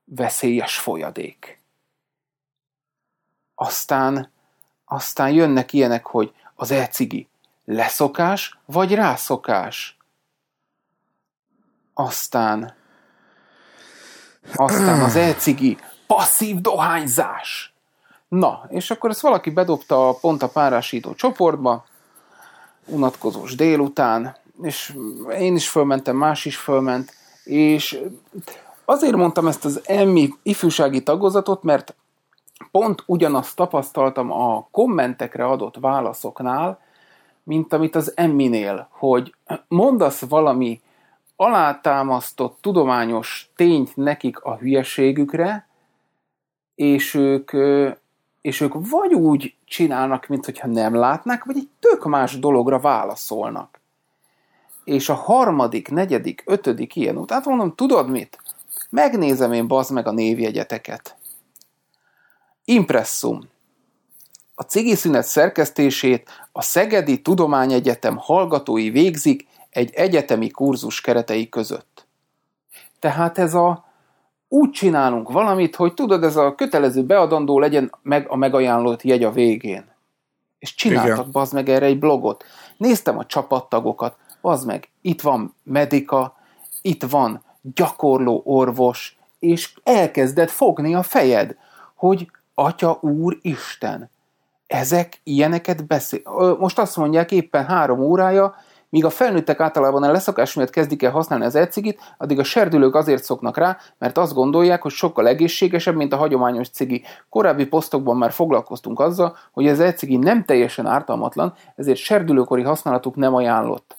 veszélyes folyadék. Aztán jönnek ilyenek, hogy az e-cigi leszokás vagy rászokás. Aztán az e-cigi passzív dohányzás. Na, és akkor ezt valaki bedobta pont a párásító csoportba, unatkozós délután, és én is fölmentem, más is fölment, és azért mondtam ezt az emmi ifjúsági tagozatot, mert pont ugyanazt tapasztaltam a kommentekre adott válaszoknál, mint amit az emminél, hogy mondasz valami alátámasztott tudományos tényt nekik a hülyeségükre, és ők vagy úgy csinálnak, mintha nem látnák, vagy egy tök más dologra válaszolnak. És a 3., 4., 5. ilyen után, mondom, tudod mit? Megnézem én, bazd meg, a névjegyeteket. Impresszum. A cigiszünet szerkesztését a Szegedi Tudományegyetem hallgatói végzik egy egyetemi kurzus keretei között. Tehát ez úgy csinálunk valamit, hogy tudod, ez a kötelező beadandó legyen meg a megajánlott jegy a végén. És csináltak, igen, bazd meg, erre egy blogot. Néztem a csapattagokat, bazd meg, itt van medika, itt van gyakorló orvos, és elkezded fogni a fejed, hogy Atya, Úr, Isten, ezek ilyeneket beszél. Most azt mondják éppen 3 órája, míg a felnőttek általában a leszakás miatt kezdik el használni az e-cigit, addig a serdülők azért szoknak rá, mert azt gondolják, hogy sokkal egészségesebb, mint a hagyományos cigi. Korábbi posztokban már foglalkoztunk azzal, hogy az e-cigi nem teljesen ártalmatlan, ezért serdülőkori használatuk nem ajánlott.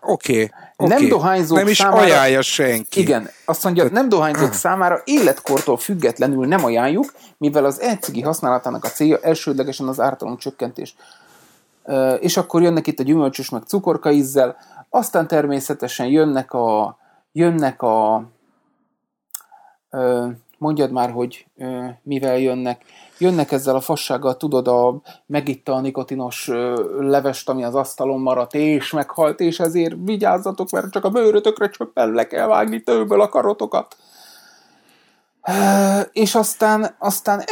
Oké. Nem dohányzók nem is számára, ajánlja senki. Igen, azt mondja, nem dohányzók számára életkortól függetlenül nem ajánljuk, mivel az e-cigi használatának a célja elsődlegesen az ártalom csökkentés. És akkor jönnek itt a gyümölcsös meg cukorka ízzel, aztán természetesen jönnek a mondjad már, hogy mivel jönnek. Jönnek ezzel a fassággal, tudod, megitta a nikotinos levest, ami az asztalon maradt, és meghalt, és ezért vigyázzatok, mert csak a bőrötökre csöppel le kell vágni tőből a karotokat. És aztán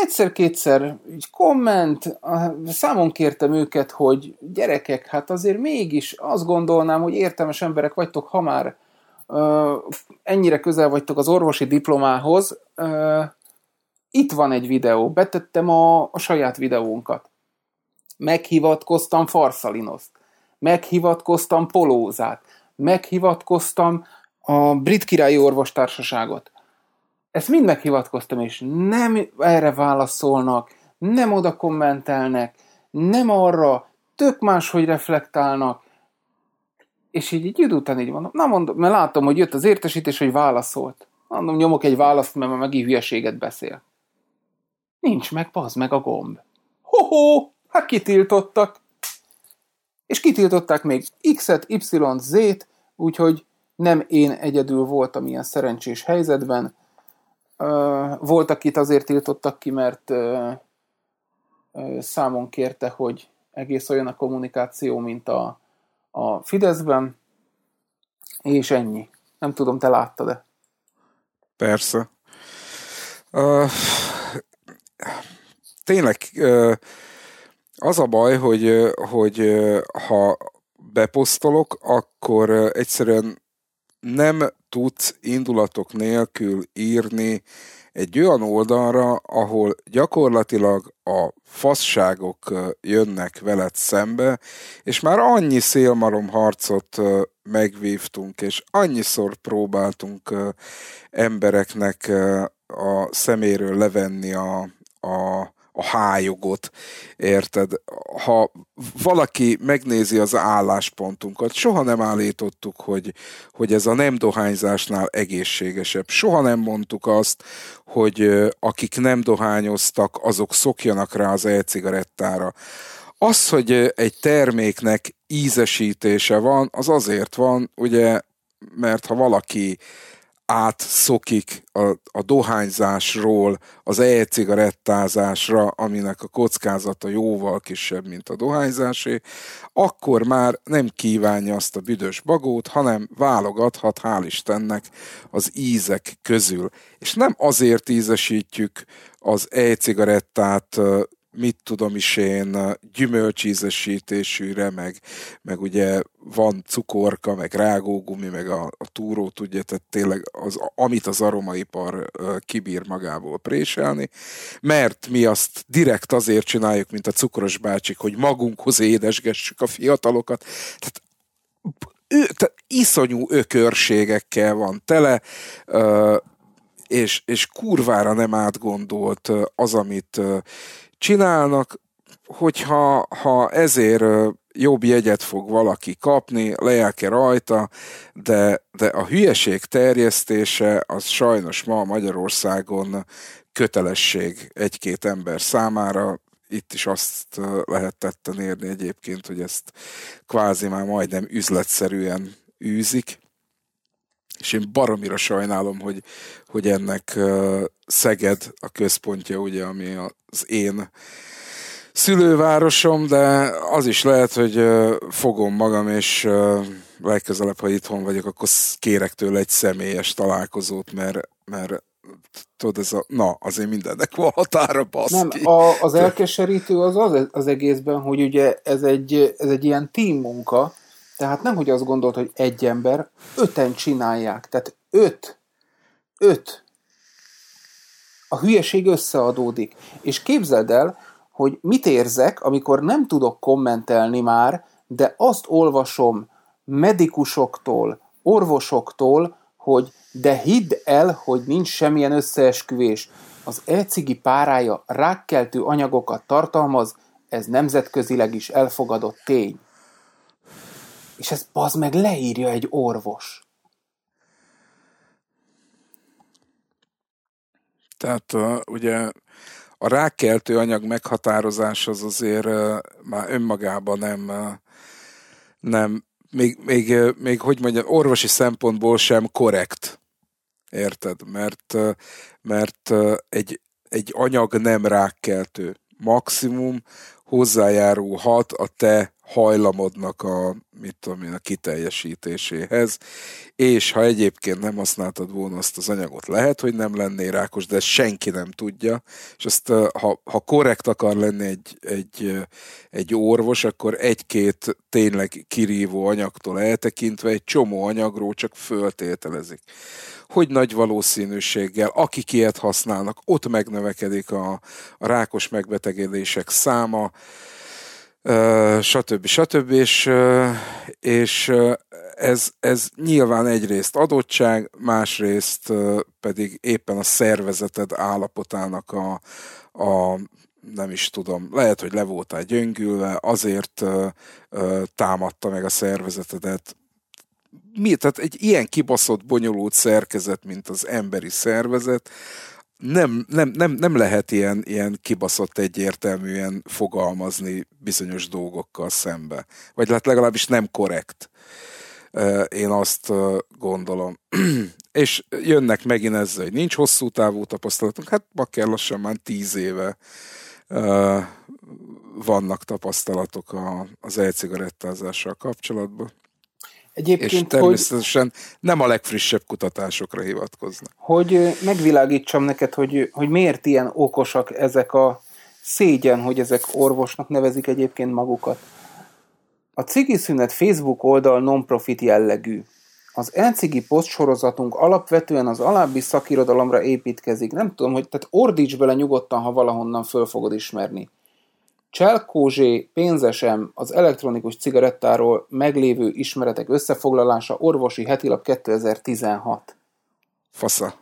egyszer-kétszer komment, számon kértem őket, hogy gyerekek, hát azért mégis azt gondolnám, hogy értelmes emberek vagytok, ha már ennyire közel vagytok az orvosi diplomához. Itt van egy videó, betettem a saját videónkat. Meghivatkoztam Farsalinot, meghivatkoztam Polózát, meghivatkoztam a Brit Királyi Orvostársaságot. Ezt mind meghivatkoztam, és nem erre válaszolnak, nem oda kommentelnek, nem arra, tök máshogy reflektálnak, és így idő után így mondom, na mondom, mert látom, hogy jött az értesítés, hogy válaszolt. Mondom, nyomok egy választ, mert már megint hülyeséget beszél. Nincs meg, bazd meg, a gomb. Ho-ho, hát kitiltottak. És kitiltották még X-et, Y-t, Z-t, úgyhogy nem én egyedül voltam ilyen szerencsés helyzetben. Volt, akit azért tiltottak ki, mert számon kérte, hogy egész olyan a kommunikáció, mint a Fideszben, és ennyi. Nem tudom, te láttad-e? Persze. Tényleg az a baj, hogy ha beposztolok, akkor egyszerűen nem tudsz indulatok nélkül írni egy olyan oldalra, ahol gyakorlatilag a fasságok jönnek veled szembe, és már annyi szélmalom harcot megvívtunk, és annyiszor próbáltunk embereknek a szeméről levenni a hájogot, érted? Ha valaki megnézi az álláspontunkat, soha nem állítottuk, hogy ez a nem dohányzásnál egészségesebb. Soha nem mondtuk azt, hogy akik nem dohányoztak, azok szokjanak rá az e-cigarettára. Az, hogy egy terméknek ízesítése van, az azért van, ugye, mert ha valaki átszokik a dohányzásról az e-cigarettázásra, aminek a kockázata jóval kisebb, mint a dohányzásé, akkor már nem kívánja azt a büdös bagót, hanem válogathat, hál' Istennek, az ízek közül. És nem azért ízesítjük az e-cigarettát, mit tudom is én, gyümölcsízesítésűre, meg ugye van cukorka, meg rágógumi, meg a túró, tudja, tehát tényleg amit az aromaipar kibír magából préselni, mert mi azt direkt azért csináljuk, mint a cukros bácsik, hogy magunkhoz édesgessük a fiatalokat, tehát iszonyú ökörségekkel van tele, és kurvára nem átgondolt az, amit csinálnak, hogyha ezért jobb jegyet fog valaki kapni, lelke rajta, de a hülyeség terjesztése az sajnos ma Magyarországon kötelesség egy-két ember számára. Itt is azt lehet tetten érni egyébként, hogy ezt kvázi már majdnem üzletszerűen űzik. És én baromira sajnálom, hogy ennek Szeged a központja, ugye, ami az én szülővárosom, de az is lehet, hogy fogom magam, és legközelebb, ha itthon vagyok, akkor kérek tőle egy személyes találkozót, mert tudod, ez azért mindennek van határa, basz. Nem, az elkeserítő az egészben, hogy ugye ez egy ilyen team munka. Tehát nem, hogy azt gondolt, hogy egy ember, öten csinálják. Tehát öt. A hülyeség összeadódik. És képzeld el, hogy mit érzek, amikor nem tudok kommentelni már, de azt olvasom medikusoktól, orvosoktól, hogy de hidd el, hogy nincs semmilyen összeesküvés. Az e-cigi párája rákkeltő anyagokat tartalmaz, ez nemzetközileg is elfogadott tény. És ezt bazd meg leírja egy orvos. Tehát ugye a rákkeltő anyag meghatározás az azért már önmagában nem még hogy mondjam, orvosi szempontból sem korrekt. Érted? Mert egy anyag nem rákkeltő. Maximum hozzájárulhat a te hajlamodnak a kiteljesítéséhez, és ha egyébként nem használtad volna azt az anyagot, lehet, hogy nem lennél rákos, de senki nem tudja, és azt, ha korrekt akar lenni egy orvos, akkor egy-két tényleg kirívó anyagtól eltekintve egy csomó anyagról csak föltételezik. Hogy nagy valószínűséggel, akik ilyet használnak, ott megnövekedik a rákos megbetegedések száma, stb. És ez nyilván egyrészt adottság, másrészt pedig éppen a szervezeted állapotának nem is tudom, lehet, hogy le voltál gyöngülve, azért támadta meg a szervezetedet. Tehát egy ilyen kibaszott, bonyolult szerkezet, mint az emberi szervezet, nem lehet ilyen kibaszott egyértelműen fogalmazni bizonyos dolgokkal szembe. Vagy legalábbis nem korrekt. Én azt gondolom. És jönnek megint ezzel, hogy nincs hosszú távú tapasztalatunk. Hát bakker lassan már 10 éve vannak tapasztalatok az e-cigarettázással kapcsolatban. Egyébként, és természetesen hogy, nem a legfrissebb kutatásokra hivatkoznak. Hogy megvilágítsam neked, hogy miért ilyen okosak ezek a szégyen, hogy ezek orvosnak nevezik egyébként magukat. A Cigi Szünet Facebook oldal non-profit jellegű. Az elcigi posztsorozatunk alapvetően az alábbi szakirodalomra építkezik. Nem tudom, hogy tehát ordíts bele nyugodtan, ha valahonnan föl fogod ismerni. Cselkózsé pénzesem az elektronikus cigarettáról meglévő ismeretek összefoglalása, orvosi hetilap 2016. Fasza.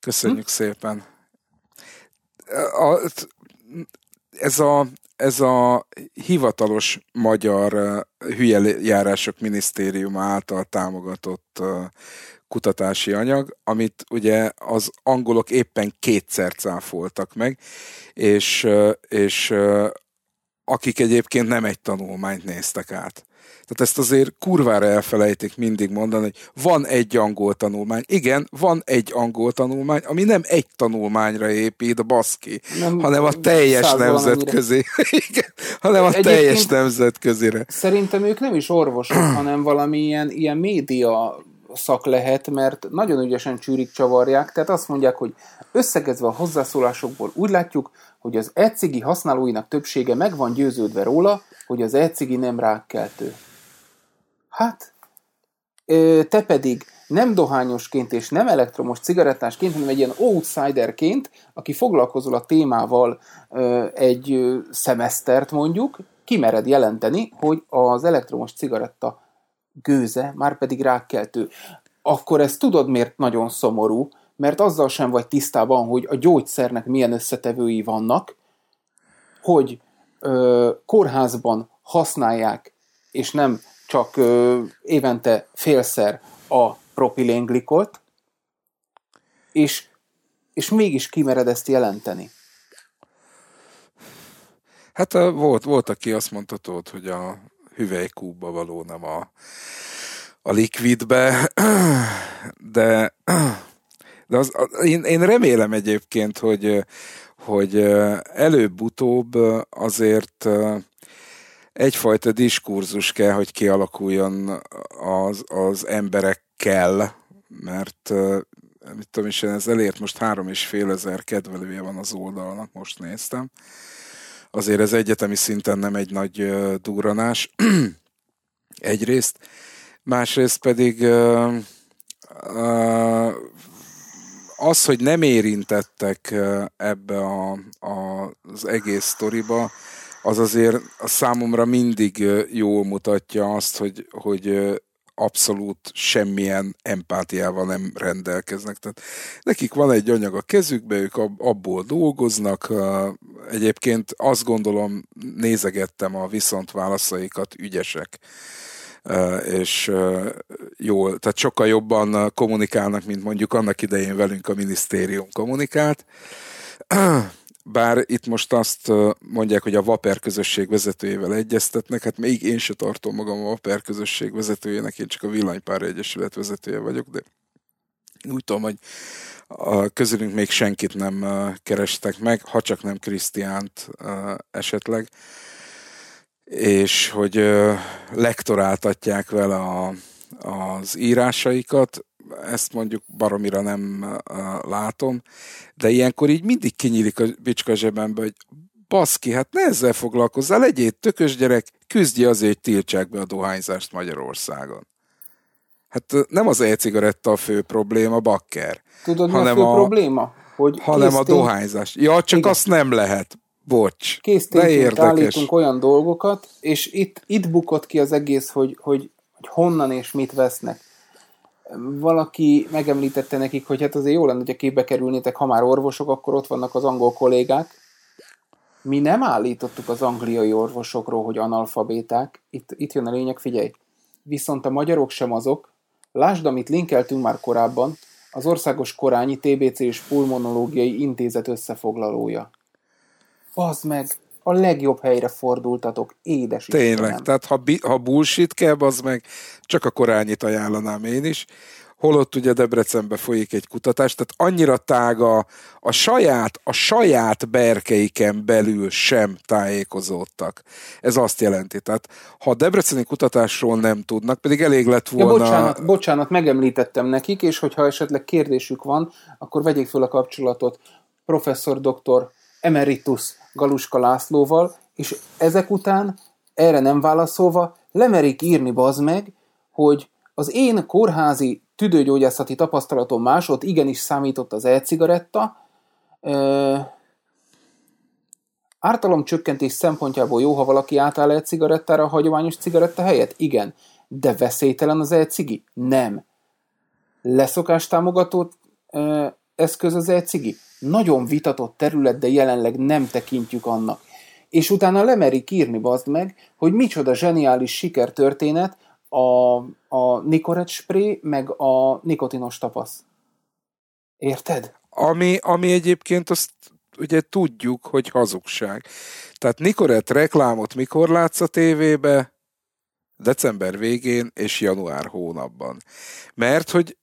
Köszönjük szépen. Ez a hivatalos magyar hülyejárások minisztériuma által támogatott kutatási anyag, amit ugye az angolok éppen kétszer cáfoltak meg, és akik egyébként nem egy tanulmányt néztek át. Tehát ezt azért kurvára elfelejtik mindig mondani, hogy van egy angol tanulmány. Igen, van egy angol tanulmány, ami nem egy tanulmányra épít, a baszki, hanem a teljes nemzetközi. Igen, hanem a teljes nemzetközire. Szerintem ők nem is orvosok, hanem valami ilyen média szak lehet, mert nagyon ügyesen csűrik-csavarják, tehát azt mondják, hogy összegezve a hozzászólásokból úgy látjuk, hogy az e-cigi használóinak többsége meg van győződve róla, hogy az e-cigi nem rákkeltő. Hát, te pedig nem dohányosként és nem elektromos cigarettásként, hanem egy ilyen outsiderként, aki foglalkozol a témával egy szemesztert mondjuk, kimered jelenteni, hogy az elektromos cigaretta gőze, már pedig rákkeltő. Akkor ezt tudod, miért nagyon szomorú, mert azzal sem vagy tisztában, hogy a gyógyszernek milyen összetevői vannak, hogy kórházban használják, és nem csak évente félszer a propilén-glikolt, és mégis kimered ezt jelenteni. Hát volt, aki azt mondta, hogy a hüvelykúba való, nem a likvidbe, de én remélem egyébként, hogy előbb-utóbb azért egyfajta diskurzus kell, hogy kialakuljon az emberekkel, mert mit tudom is, ez elért most 3500 kedvelője van az oldalnak, most néztem. Azért ez egyetemi szinten nem egy nagy durranás egyrészt, másrészt pedig az, hogy nem érintettek ebbe az egész sztoriba, az azért a számomra mindig jól mutatja azt, hogy abszolút semmilyen empátiával nem rendelkeznek. Tehát nekik van egy anyag a kezükbe, ők abból dolgoznak. Egyébként azt gondolom, nézegettem a viszont válaszaikat, ügyesek, és jól, tehát sokkal jobban kommunikálnak, mint mondjuk annak idején velünk a minisztérium kommunikált. Bár itt most azt mondják, hogy a Vaper közösség vezetőjével egyeztetnek, hát még én se tartom magam a Vaper közösség vezetőjének, én csak a Villanypár Egyesület vezetője vagyok, de úgy tudom, hogy közülünk még senkit nem kerestek meg, ha csak nem Krisztiánt esetleg, és hogy lektoráltatják vele az írásaikat. Ezt mondjuk baromira nem látom, de ilyenkor így mindig kinyílik a bicska zsebembe, hogy baszki, hát ne ezzel foglalkozzál, legyél tökös gyerek, küzdj azért, hogy tiltsák be a dohányzást Magyarországon. Hát nem az e-cigaretta a fő probléma, bakker. Tudod, mi a fő probléma? Hanem a dohányzás. Ja, csak igen. Azt nem lehet. Bocs, de érdekes. Állítunk olyan dolgokat, és itt bukott ki az egész, hogy honnan és mit vesznek. Valaki megemlítette nekik, hogy hát azért jó lenne, hogy a képbe kerülnétek, ha már orvosok, akkor ott vannak az angol kollégák. Mi nem állítottuk az angliai orvosokról, hogy analfabéták. Itt jön a lényeg, figyelj. Viszont a magyarok sem azok. Lásd, amit linkeltünk már korábban, az Országos Korányi TBC és Pulmonológiai Intézet összefoglalója. Bazd meg! A legjobb helyre fordultatok, édes Istenem. Tényleg, tehát ha bullshit kell, az meg csak a Korányit ajánlanám én is. holott ugye Debrecenben folyik egy kutatás, tehát annyira tága a saját berkeiken belül sem tájékozódtak. Ez azt jelenti. Tehát ha a debreceni kutatásról nem tudnak, pedig elég lett volna... Ja, bocsánat, megemlítettem nekik, és hogyha esetleg kérdésük van, akkor vegyék fel a kapcsolatot professzor doktor emeritus Galuska Lászlóval, és ezek után erre nem válaszolva lemerik írni, bazd meg, hogy az én kórházi tüdőgyógyászati tapasztalatom másod, igenis számított az e-cigaretta. Ártalomcsökkentés szempontjából jó, ha valaki átáll e-cigarettára a hagyományos cigaretta helyett? Igen. De veszélytelen az e-cigi? Nem. Leszokástámogató eszköz az e-cigi? Nagyon vitatott terület, de jelenleg nem tekintjük annak. És utána lemerik írni, bazd meg, hogy micsoda zseniális sikertörténet a Nicorette spray, meg a nikotinos tapasz. Érted? Ami egyébként azt ugye tudjuk, hogy hazugság. Tehát Nicorette reklámot mikor látsz a tévébe? December végén és január hónapban. Mert hogy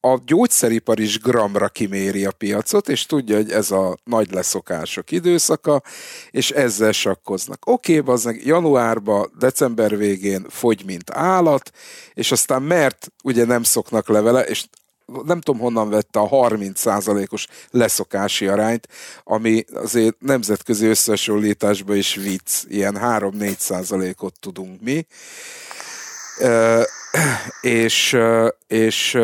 a gyógyszeripar is gramra kiméri a piacot, és tudja, hogy ez a nagy leszokások időszaka, és ezzel sakkoznak. Oké, bazdmeg, januárban, december végén fogy, mint állat, és aztán mert ugye nem szoknak le vele, és nem tudom honnan vette a 30%-os leszokási arányt, ami azért nemzetközi összehasonlításban is vicc, ilyen 3-4%-ot tudunk mi. És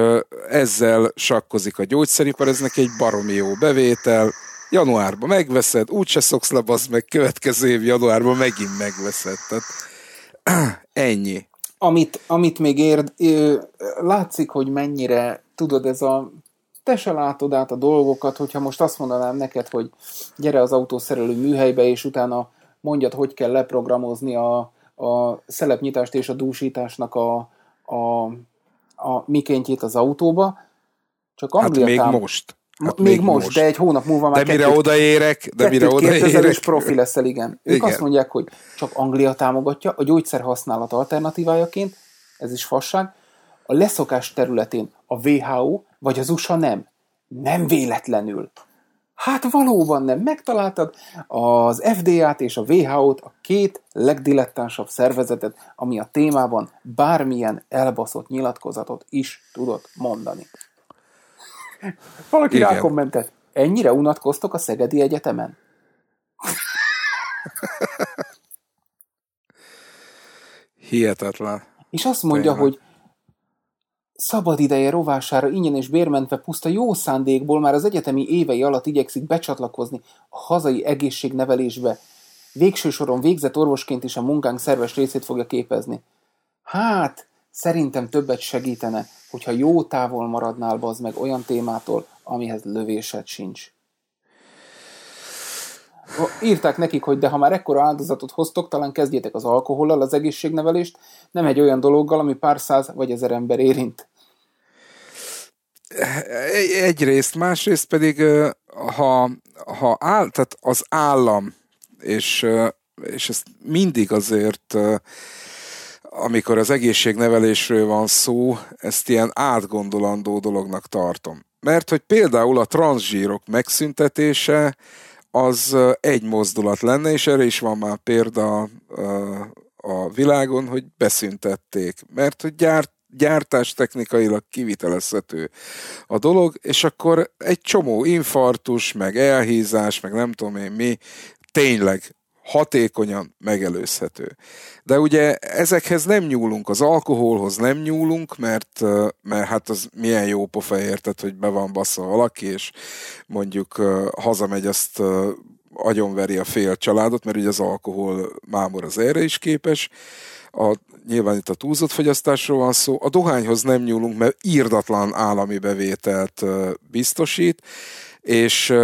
ezzel sakkozik a gyógyszeripar, ez neki egy baromi jó bevétel. Januárban megveszed, úgyse szoksz le, bazd meg, következő év januárban megint megveszed. Tehát, ennyi. Amit még látszik, hogy mennyire, tudod, ez a te se látod át a dolgokat, hogyha most azt mondanám neked, hogy gyere az autószerelő műhelybe, és utána mondjad, hogy kell leprogramozni a szelepnyitást és a dúsításnak a mikéntjét az autóba. Csak még most, de egy hónap múlva már... De mire odaérek? És profi leszel, igen. Ők azt mondják, hogy csak Anglia támogatja a gyógyszerhasználat alternatívájaként, ez is fasság, a leszokás területén a WHO vagy az USA nem. Nem véletlenül. Hát valóban nem. Megtaláltad az FDA-t és a WHO-t, a két legdilettánsabb szervezetet, ami a témában bármilyen elbaszott nyilatkozatot is tudott mondani. Valaki rákommentett. Ennyire unatkoztok a Szegedi Egyetemen? Hihetetlen. És azt mondja, hogy szabad ideje rovására ingyen és bérmentve puszta jó szándékból már az egyetemi évei alatt igyekszik becsatlakozni a hazai egészségnevelésbe. Végső soron végzett orvosként is a munkánk szerves részét fogja képezni. Hát, szerintem többet segítene, hogyha jó távol maradnál, bazd meg, olyan témától, amihez lövésed sincs. Írták nekik, hogy de ha már ekkora áldozatot hoztok, talán kezdjétek az alkohollal az egészségnevelést, nem egy olyan dologgal, ami pár száz vagy ezer ember érint. Egyrészt, másrészt pedig, tehát az állam, és ezt mindig azért, amikor az egészségnevelésről van szó, ezt ilyen átgondolandó dolognak tartom. Mert hogy például a transzsírok megszüntetése az egy mozdulat lenne, és erre is van már példa a világon, hogy beszüntették, mert hogy gyártás technikailag kivitelezhető a dolog, és akkor egy csomó infarktus, meg elhízás, meg nem tudom én mi, tényleg hatékonyan megelőzhető. De ugye ezekhez nem nyúlunk, az alkoholhoz nem nyúlunk, mert hát az milyen jó pofa, érted, hogy be van bassza valaki, és mondjuk hazamegy, azt agyonveri a fél családot, mert ugye az alkohol mámor az erre is képes. Nyilván itt a túlzott fogyasztásról van szó. A dohányhoz nem nyúlunk, mert irdatlan állami bevételt biztosít, és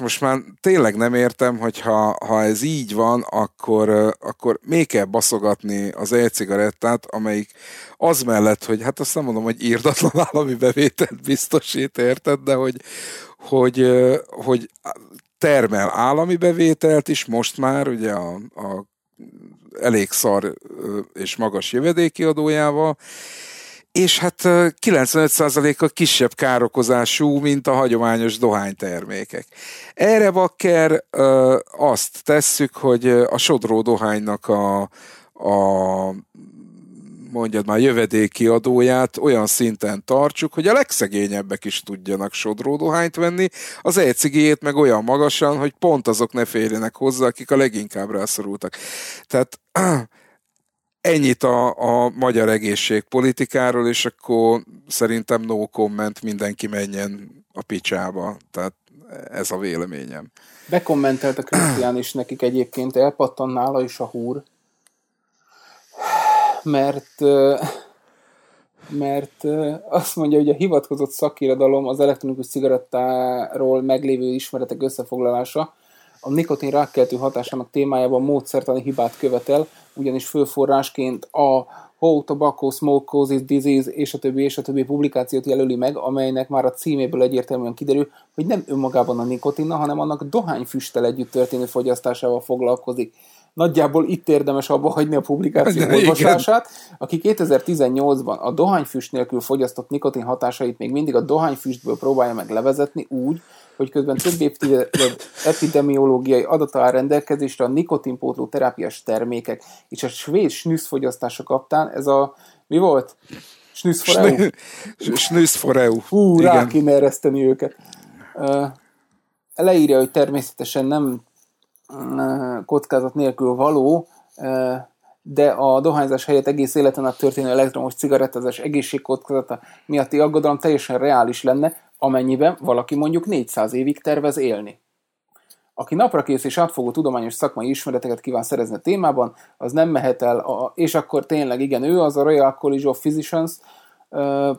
most már tényleg nem értem, hogy ha ez így van, akkor még kell baszogatni az e-cigarettát, amelyik az mellett, hogy hát azt nem mondom, hogy irdatlan állami bevételt biztosít, érted, de hogy termel állami bevételt is most már, ugye a elég szar és magas jövedéki adójával, és hát 95%-a kisebb károkozású, mint a hagyományos dohánytermékek. Erre bakker azt tesszük, hogy a sodró dohánynak a mondjad már jövedéki adóját olyan szinten tartsuk, hogy a legszegényebbek is tudjanak sodródohányt venni, az e-cigiét meg olyan magasan, hogy pont azok ne férjenek hozzá, akik a leginkább rászorultak. Tehát ennyit a magyar egészségpolitikáról, és akkor szerintem no comment, mindenki menjen a picsába. Tehát ez a véleményem. Bekommentelt a Krisztián is nekik egyébként, elpattan nála is a húr, mert azt mondja, hogy a hivatkozott szakirodalom az elektronikus cigarettáról meglévő ismeretek összefoglalása a nikotin rákkeltő hatásának témájában módszertani hibát követel, ugyanis főforrásként a How Tobacco Smoke Causes Disease és a többi publikációt jelöli meg, amelynek már a címéből egyértelműen kiderül, hogy nem önmagában a nikotinnal, hanem annak dohányfüsttel együtt történő fogyasztásával foglalkozik. Nagyjából itt érdemes abba hagyni a publikáció olvasását, aki 2018-ban a dohányfüst nélkül fogyasztott nikotin hatásait még mindig a dohányfüstből próbálja meg levezetni úgy, hogy közben több évtized epidemiológiai adata áll rendelkezésre a nikotinpótló terápiás termékek, és a svéd snus fogyasztása kaptán ez a, mi volt? Snus for EU? Snus for EU. Hú, rá kéne ereszteni őket. Leírja, hogy természetesen nem kockázat nélkül való, de a dohányzás helyett egész életen át történő elektromos cigarettázás egészségkockázata miatti aggodalom teljesen reális lenne, amennyiben valaki mondjuk 400 évig tervez élni. Aki naprakész és átfogó tudományos szakmai ismereteket kíván szerezni a témában, az nem mehet el, és akkor tényleg igen, ő az a Royal College of Physicians,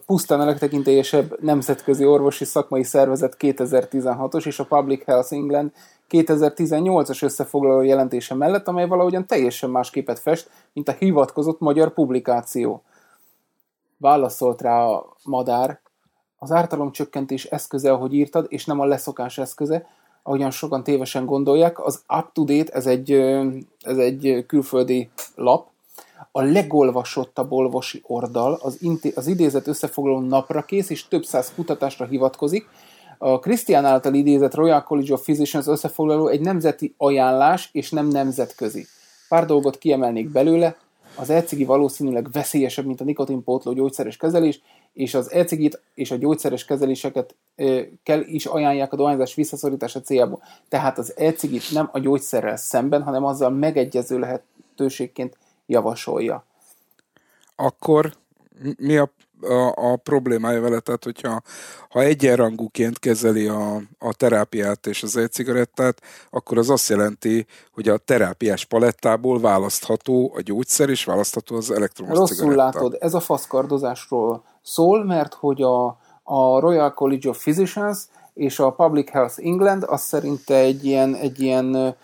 pusztán a legtekintélyesebb nemzetközi orvosi szakmai szervezet 2016-os és a Public Health England 2018-as összefoglaló jelentése mellett, amely valahogyan teljesen más képet fest, mint a hivatkozott magyar publikáció. Válaszolt rá a madár. Az ártalomcsökkentés eszköze, ahogy írtad, és nem a leszokás eszköze, ahogyan sokan tévesen gondolják, az up-to-date, ez egy külföldi lap, a legolvasottabb orvosi oldal, az idézet összefoglaló napra kész, és több száz kutatásra hivatkozik. A Krisztián által idézett Royal College of Physicians összefoglaló egy nemzeti ajánlás, és nem nemzetközi. Pár dolgot kiemelnék belőle, az e-cigi valószínűleg veszélyesebb, mint a nikotinpótló gyógyszeres kezelés, és az e-cigit és a gyógyszeres kezeléseket kell is ajánlják a dohányzás visszaszorítása céljából. Tehát az e-cigit nem a gyógyszerrel szemben, hanem azzal megegyező lehetőségként javasolja. Akkor mi a problémája vele? Tehát, hogyha egyenrangúként kezeli a terápiát és az e-cigarettát, akkor az azt jelenti, hogy a terápiás palettából választható a gyógyszer és választható az elektromos cigaretta. Rosszul látod, ez a faszkardozásról szól, mert hogy a Royal College of Physicians és a Public Health England az szerinte egy ilyen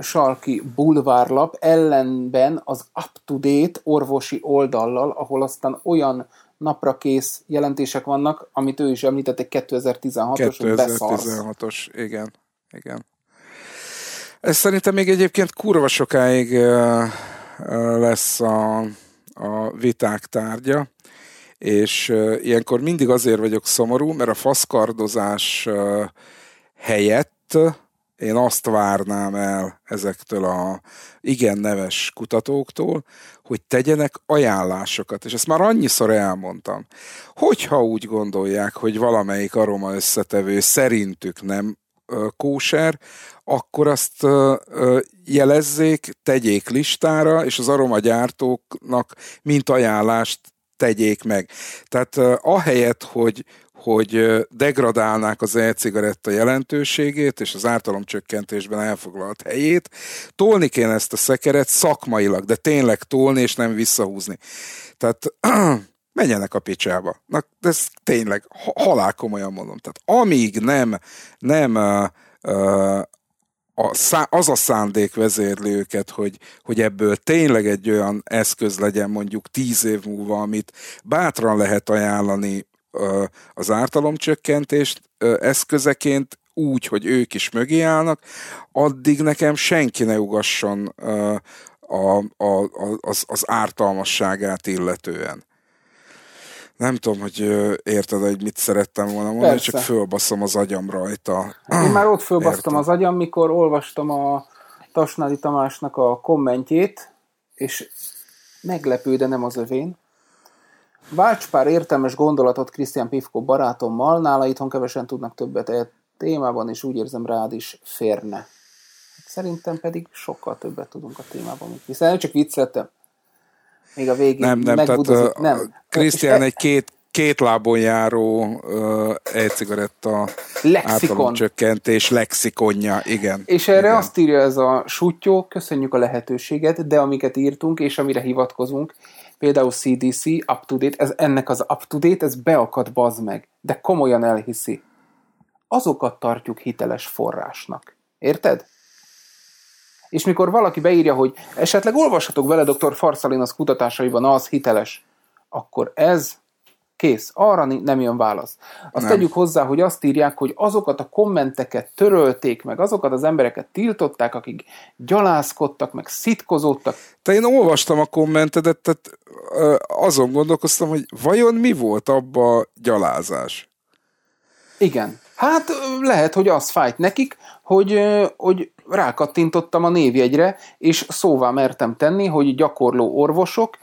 sarki bulvárlap ellenben az up-to-date orvosi oldallal, ahol aztán olyan naprakész jelentések vannak, amit ő is említett, egy 2016-os, hogy beszarsz. 2016-os, igen. Igen. Ez szerintem még egyébként kurva sokáig lesz a viták tárgya, és ilyenkor mindig azért vagyok szomorú, mert a faszkardozás helyett én azt várnám el ezektől a igen neves kutatóktól, hogy tegyenek ajánlásokat, és ezt már annyiszor elmondtam. Hogyha úgy gondolják, hogy valamelyik aroma összetevő szerintük nem kóser, akkor azt jelezzék, tegyék listára, és az aromagyártóknak mint ajánlást tegyék meg. Tehát ahelyett, hogy degradálnák az e-cigaretta jelentőségét és az ártalomcsökkentésben elfoglalt helyét, tolni kéne ezt a szekeret szakmailag, de tényleg tolni és nem visszahúzni. Tehát menjenek a picsába. Na, ez tényleg halálkomolyan mondom. Tehát amíg nem az a szándék vezérli őket, hogy ebből tényleg egy olyan eszköz legyen mondjuk 10 év múlva, amit bátran lehet ajánlani az ártalomcsökkentést eszközeként úgy, hogy ők is mögé állnak, addig nekem senki ne ugasson az ártalmasságát illetően. Nem tudom, hogy érted, hogy mit szerettem volna mondani, persze. Csak fölbaszom az agyam rajta. Én már ott fölbasztam az agyam, mikor olvastam a Tasnádi Tamásnak a kommentjét, és meglepő, de nem az övén. Válts pár értelmes gondolatot Krisztián Pivko barátommal, nála itthon kevesen tudnak többet a témában, és úgy érzem rád is férne. Szerintem pedig sokkal többet tudunk a témában. Hiszen nem csak vicceltem. Még a végén megbudozik. Nem. Krisztián egy két lábon járó e-cigaretta átalomcsökkentés lexikonja. Igen. És erre igen. Azt írja ez a Sutyó, köszönjük a lehetőséget, de amiket írtunk, és amire hivatkozunk, például CDC, up-to-date, ennek az up-to-date, ez beakad, bazd meg, de komolyan elhiszi. Azokat tartjuk hiteles forrásnak. Érted? És mikor valaki beírja, hogy esetleg olvashatok vele dr. Farsalin az kutatásaiban, az hiteles, akkor ez kész. Arra nem jön válasz. Azt nem. Tegyük hozzá, hogy azt írják, hogy azokat a kommenteket törölték meg, azokat az embereket tiltották, akik gyalászkodtak, meg szitkozódtak. Te én olvastam a kommentedet, tehát azon gondolkoztam, hogy vajon mi volt abba a gyalázás? Igen. Hát lehet, hogy az fájt nekik, hogy rákattintottam a névjegyre, és szóvá mertem tenni, hogy gyakorló orvosok,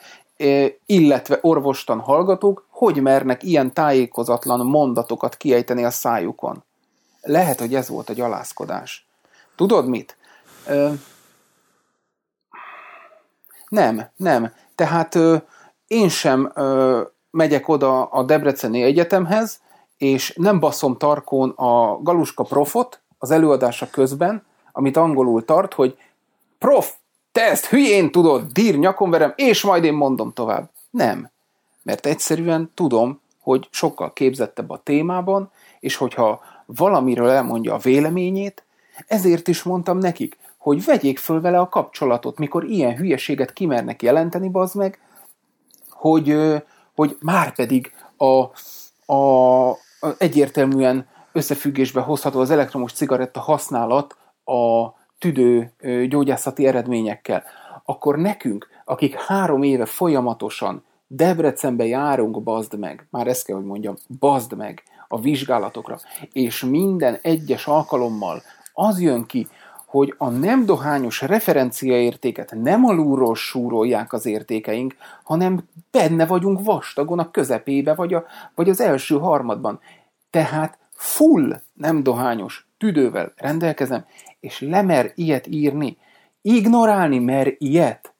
illetve orvostan hallgatók, hogy mernek ilyen tájékozatlan mondatokat kiejteni a szájukon. Lehet, hogy ez volt a gyalászkodás. Tudod mit? Nem. Tehát én sem megyek oda a Debreceni Egyetemhez, és nem baszom tarkón a Galuska profot az előadása közben, amit angolul tart, hogy prof, te ezt hülyén tudod, dír nyakon verem, és majd én mondom tovább. Nem, mert egyszerűen tudom, hogy sokkal képzettebb a témában, és hogyha valamiről elmondja a véleményét, ezért is mondtam nekik, hogy vegyék föl vele a kapcsolatot, mikor ilyen hülyeséget kimernek jelenteni, bazd meg, hogy márpedig egyértelműen összefüggésbe hozható az elektromos cigaretta használat a tüdő gyógyászati eredményekkel, akkor nekünk, akik 3 éve folyamatosan Debrecenbe járunk, bazd meg, már ezt kell, hogy mondjam, bazd meg a vizsgálatokra, és minden egyes alkalommal az jön ki, hogy a nem dohányos referenciaértéket nem alulról súrolják az értékeink, hanem benne vagyunk vastagon a közepébe, vagy az első harmadban. Tehát full nem dohányos tüdővel rendelkezem, és lemer ilyet írni. Ignorálni mer ilyet.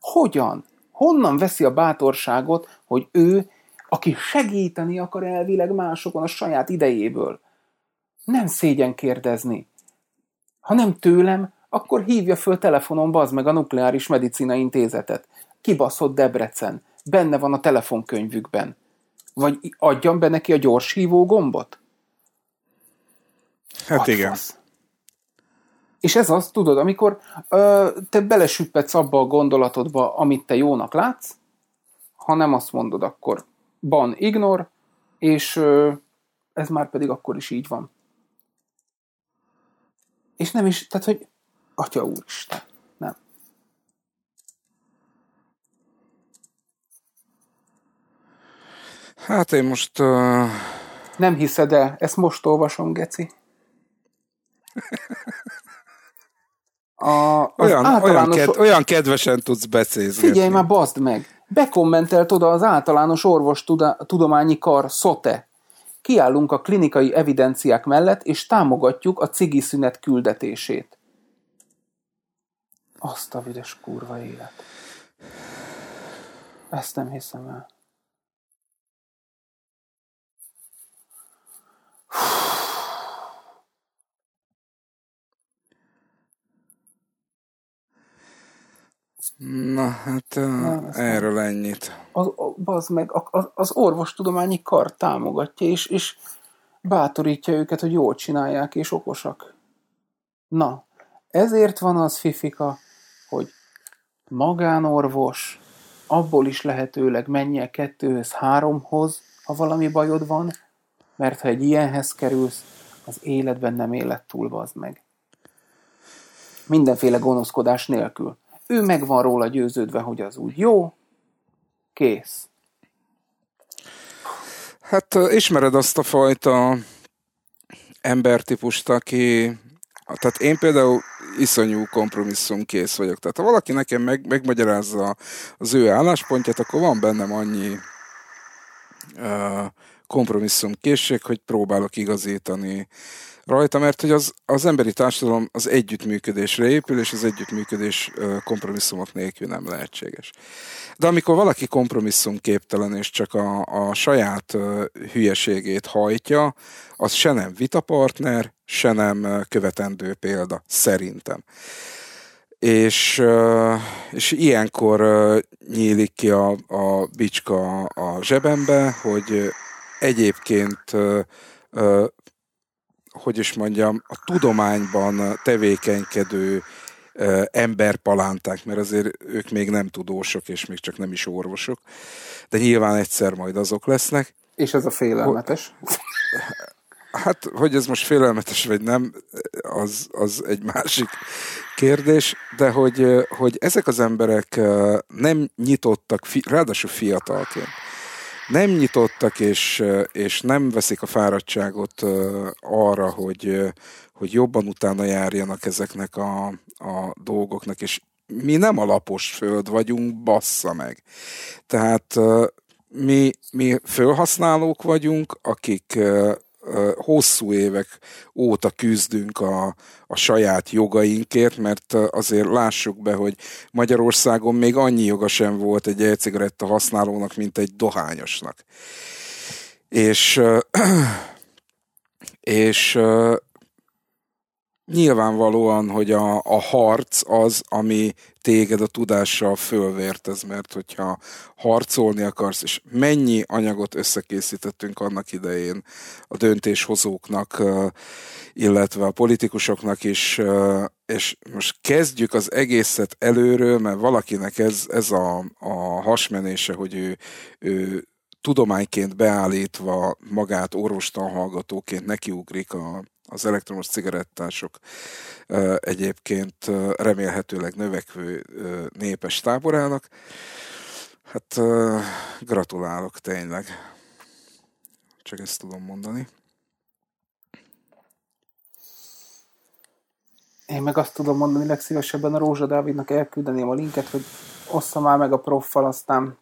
Hogyan? Honnan veszi a bátorságot, hogy ő, aki segíteni akar elvileg másokon a saját idejéből, nem szégyen kérdezni. Ha nem tőlem, akkor hívja föl telefonon, bazd meg, a Nukleáris Medicina Intézetet. Kibaszott Debrecen. Benne van a telefonkönyvükben. Vagy adjam be neki a gyors hívó gombot? Hát adfasz. Igen. És ez az, tudod, amikor te belesüppedsz abba a gondolatodba, amit te jónak látsz, ha nem azt mondod, akkor ban ignor, és ez már pedig akkor is így van. És nem is, tehát, hogy Atya Úristen, nem. Hát én most... Nem hiszed el, ezt most olvasom, geci. Olyan kedvesen tudsz becézni. Figyelj már, bazd meg! Bekommentelt oda az általános orvostudományi kar SZOTE. Kiállunk a klinikai evidenciák mellett, és támogatjuk a cigiszünet küldetését. Azt a vüdös kurva élet. Ezt nem hiszem el. Na, hát erről ennyit. Bazd meg, az orvostudományi kar támogatja, és bátorítja őket, hogy jól csinálják, és okosak. Na, ezért van az, fifika, hogy magánorvos, abból is lehetőleg menjél 2-3-hoz, ha valami bajod van, mert ha egy ilyenhez kerülsz, az életben nem élet túl, bazd meg. Mindenféle gonoszkodás nélkül. Ő meg van róla győződve, hogy az úgy jó, kész. Hát ismered azt a fajta embertípust, aki... Tehát én például iszonyú kompromisszumkész vagyok. Tehát ha valaki nekem megmagyarázza az ő álláspontját, akkor van bennem annyi kompromisszumkészség, hogy próbálok igazítani rajta, mert hogy az emberi társadalom az együttműködésre épül, és az együttműködés kompromisszumok nélkül nem lehetséges. De amikor valaki kompromisszumképtelen, és csak a saját hülyeségét hajtja, az se nem vitapartner, se nem követendő példa, szerintem. És ilyenkor nyílik ki a bicska a zsebembe, hogy egyébként, hogy is mondjam, a tudományban tevékenykedő emberpalánták, mert azért ők még nem tudósok, és még csak nem is orvosok, de nyilván egyszer majd azok lesznek. És ez a félelmetes. Hát, hogy ez most félelmetes vagy nem, az egy másik kérdés, de hogy ezek az emberek nem nyitottak, ráadásul fiatalként, nem nyitottak és nem veszik a fáradtságot arra, hogy jobban utána járjanak ezeknek a dolgoknak, és mi nem alapos föld vagyunk, bassza meg. Tehát mi felhasználók vagyunk, akik... hosszú évek óta küzdünk a saját jogainkért, mert azért lássuk be, hogy Magyarországon még annyi joga sem volt egy e-cigaretta használónak, mint egy dohányosnak. És nyilvánvalóan, hogy a harc az, ami téged a tudással fölvértez, mert hogyha harcolni akarsz, és mennyi anyagot összekészítettünk annak idején a döntéshozóknak, illetve a politikusoknak is, és most kezdjük az egészet előről, mert valakinek ez a hasmenése, hogy ő tudományként beállítva magát orvostanhallgatóként nekiugrik az elektromos cigarettások egyébként remélhetőleg növekvő népes táborának. Hát gratulálok tényleg. Csak ezt tudom mondani. Én meg azt tudom mondani, legszívesebben a Rózsa Dávidnak elküldeném a linket, hogy ossza már meg a proffal, aztán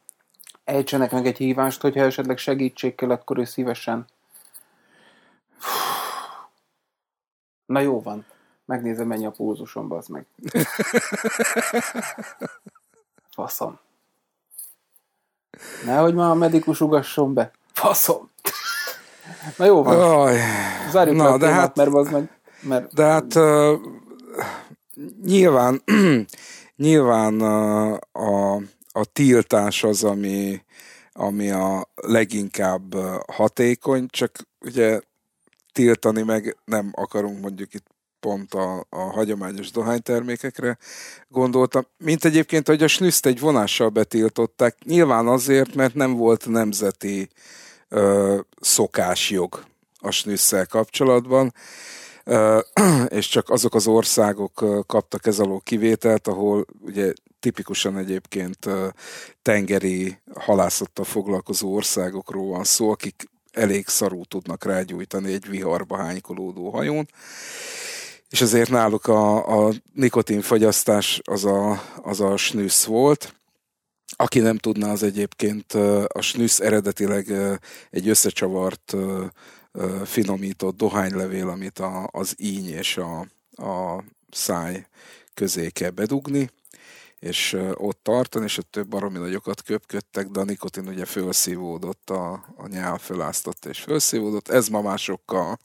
ejtsenek meg egy hívást, hogyha esetleg segítség kell, akkor ő szívesen. Na jó van, megnézem, mennyi a pulzusomba, az meg. Faszom. Nehogy már a medikus ugasson be. Faszom. Na jó van. Zárjuk le a témát, hát, mert az meg... Mert... De hát nyilván a tiltás az, ami a leginkább hatékony, csak ugye tiltani meg nem akarunk, mondjuk itt pont a hagyományos dohánytermékekre gondoltam. Mint egyébként, hogy a snüszt egy vonással betiltották, nyilván azért, mert nem volt nemzeti szokásjog a snüsszel kapcsolatban, és csak azok az országok kaptak ez alól kivételt, ahol ugye tipikusan egyébként tengeri halászattal foglalkozó országokról van szó, akik elég szarú tudnak rágyújtani egy viharba hánykolódó hajón, és ezért náluk a nikotinfogyasztás az a snüssz volt. Aki nem tudná, az egyébként a snüssz eredetileg egy összecsavart, finomított dohánylevél, amit az íny és a száj közé kell bedugni, és ott tartani, és ott baromi nagyokat köpködtek, de a nikotin ugye felszívódott, a nyál feláztatta és felszívódott. Ez ma már sokkal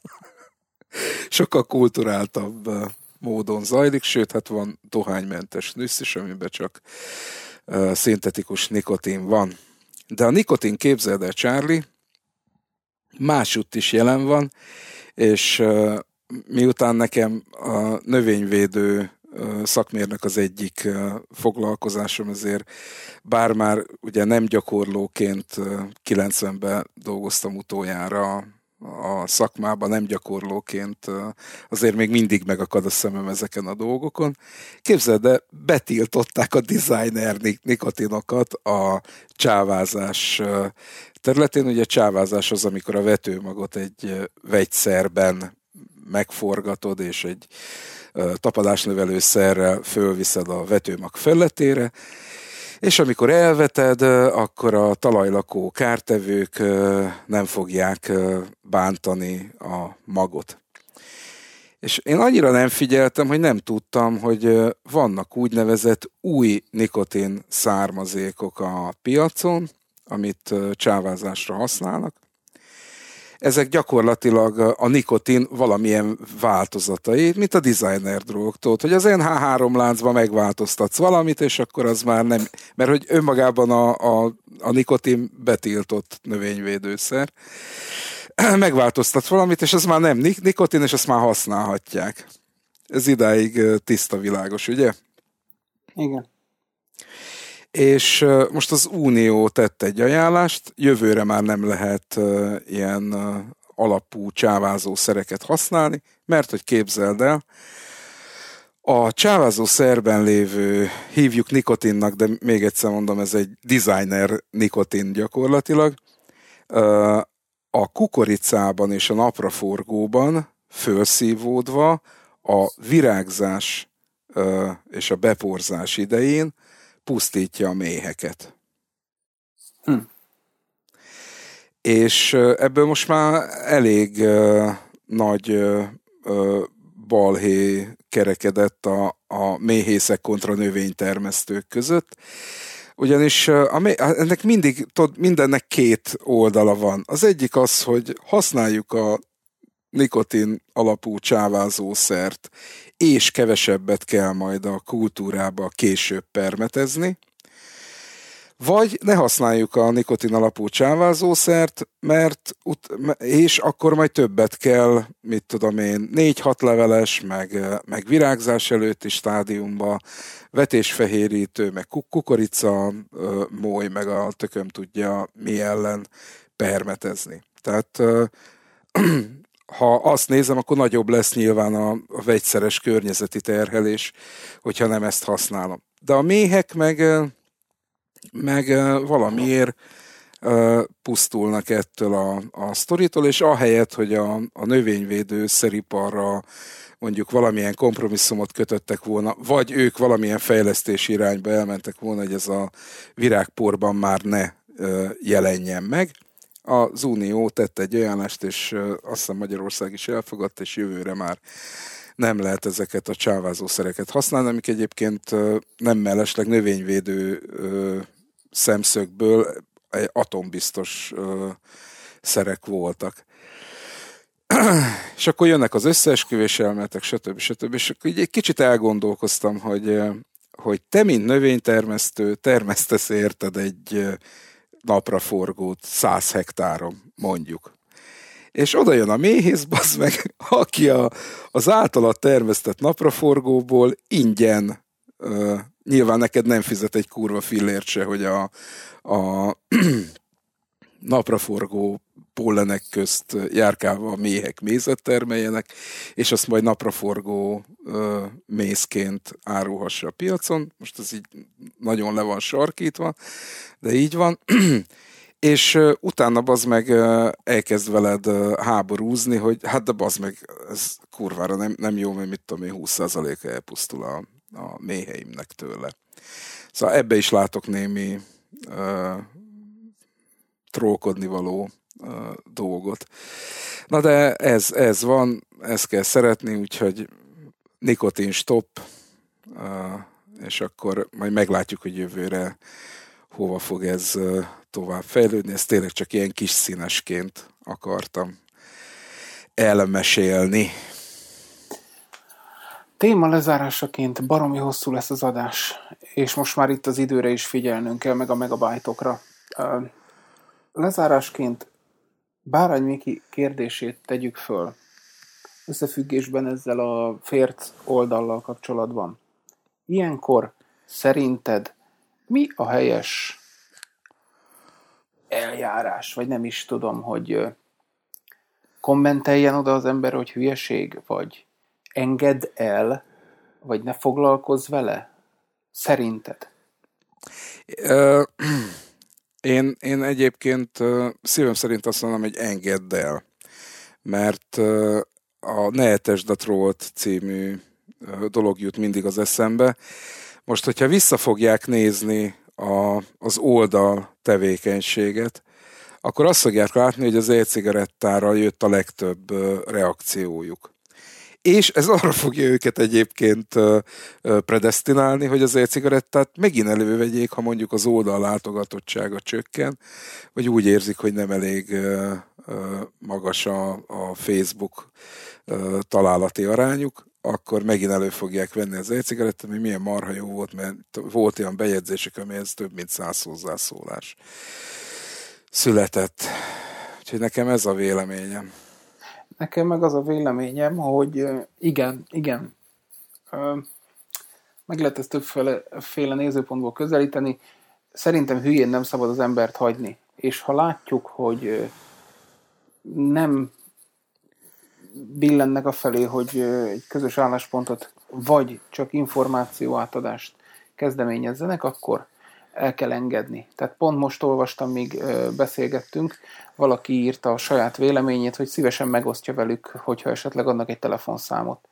kulturáltabb módon zajlik, sőt, hát van dohánymentes nüssz is, amiben csak szintetikus nikotin van. De a nikotin, képzeld el, Charlie, másutt is jelen van, és miután nekem a növényvédő szakmérnök az egyik foglalkozásom, ezért bár már ugye nem gyakorlóként 90-ben dolgoztam utoljára a szakmában nem gyakorlóként azért még mindig megakad a szemem ezeken a dolgokon. Képzeld el, betiltották a designer nikotinokat a csávázás területén. Ugye a csávázás az, amikor a vetőmagot egy vegyszerben megforgatod, és egy tapadásnövelőszerrel fölviszed a vetőmag felületére, és amikor elveted, akkor a talajlakó kártevők nem fogják bántani a magot. És én annyira nem figyeltem, hogy nem tudtam, hogy vannak úgynevezett új nikotin származékok a piacon, amit csávázásra használnak. Ezek gyakorlatilag a nikotin valamilyen változatai, mint a designer drogoktól, hogy az NH3 láncban megváltoztatsz valamit, és akkor az már nem, mert hogy önmagában a nikotin betiltott növényvédőszer, megváltoztat valamit, és az már nem nikotin, és azt már használhatják. Ez idáig tiszta, világos, ugye? Igen. És most az Unió tett egy ajánlást, jövőre már nem lehet ilyen alapú csávázó szereket használni, mert hogy képzeld el, a csávázó szerben lévő, hívjuk nikotinnak, de még egyszer mondom, ez egy designer nikotin gyakorlatilag, a kukoricában és a napraforgóban fölszívódva a virágzás és a beporzás idején pusztítja a méheket. És ebből most már elég nagy balhé kerekedett a méhészek kontra növénytermesztők között, ugyanis ennek mindig, mindennek két oldala van. Az egyik az, hogy használjuk a nikotin alapú csávázószert, és kevesebbet kell majd a kultúrába később permetezni, vagy ne használjuk a nikotin alapú csávázószert, és akkor majd többet kell, mit tudom én, 4-6 leveles, meg virágzás előtti stádiumba, vetésfehérítő, meg kukorica, moly, meg a tököm tudja mi ellen permetezni. Tehát ha azt nézem, akkor nagyobb lesz nyilván a vegyszeres környezeti terhelés, hogyha nem ezt használom. De a méhek meg valamiért pusztulnak ettől a sztoritól, és ahelyett, hogy a növényvédőszeriparra mondjuk valamilyen kompromisszumot kötöttek volna, vagy ők valamilyen fejlesztési irányba elmentek volna, hogy ez a virágporban már ne jelenjen meg, az Unió tett egy ajánlást, és azt hiszem Magyarország is elfogadta, és jövőre már nem lehet ezeket a csávázószereket használni, amik egyébként nem mellesleg növényvédő szemszögből atombiztos szerek voltak. És akkor jönnek az összeesküvés elméletek, stb. És akkor így egy kicsit elgondolkoztam, hogy te, mint növénytermesztő, termesztesz érted egy napraforgót 100 hektáron, mondjuk. És oda jön a méhész, bazd meg, aki az általad termesztett napraforgóból ingyen, nyilván neked nem fizet egy kurva fillért se, hogy a napraforgó pollenek közt járkálva a méhek mézet termeljenek, és azt majd napraforgó mézként árulhassa a piacon. Most ez így nagyon le van sarkítva, de így van. És utána bazd meg elkezd veled háborúzni, hogy hát de bazd meg, ez kurvára nem jó, mert mit tudom én, 20%-a elpusztul a méheimnek tőle. Szóval ebbe is látok némi trókodni való dolgot. Na de ez van, ezt kell szeretni, úgyhogy nikotin stop, és akkor majd meglátjuk, hogy jövőre hova fog ez tovább fejlődni. Ezt tényleg csak ilyen kis színesként akartam elmesélni. Téma lezárásaként baromi hosszú lesz az adás, és most már itt az időre is figyelnünk kell, meg a megabájtokra. Lezárásként Bárány Miki kérdését tegyük föl összefüggésben ezzel a férc oldallal kapcsolatban. Ilyenkor szerinted mi a helyes eljárás? Vagy nem is tudom, hogy kommenteljen oda az ember, hogy hülyeség vagy, engedd el, vagy ne foglalkozz vele? Szerinted? Én egyébként szívem szerint azt mondom, hogy engedd el, mert a Ne etesd a trollt című dolog jut mindig az eszembe. Most, hogyha vissza fogják nézni az oldal tevékenységet, akkor azt fogják látni, hogy az e-cigarettára jött a legtöbb reakciójuk. És ez arra fogja őket egyébként predesztinálni, hogy az e-cigarettát megint elővegyék, ha mondjuk az oldal látogatottsága csökken, vagy úgy érzik, hogy nem elég magas a Facebook találati arányuk, akkor megint elő fogják venni az e-cigarettát, ami milyen marha jó volt, mert volt olyan bejegyzésük, amihez több mint 100 hozzászólás született. Úgyhogy nekem ez a véleményem. Nekem meg az a véleményem, hogy igen, meg lehet ezt többféle nézőpontból közelíteni. Szerintem hülyén nem szabad az embert hagyni. És ha látjuk, hogy nem billennek afelé, hogy egy közös álláspontot vagy csak információ átadást kezdeményezzenek, akkor el kell engedni. Tehát pont most olvastam, míg beszélgettünk, valaki írta a saját véleményét, hogy szívesen megosztja velük, hogyha esetleg adnak egy telefonszámot.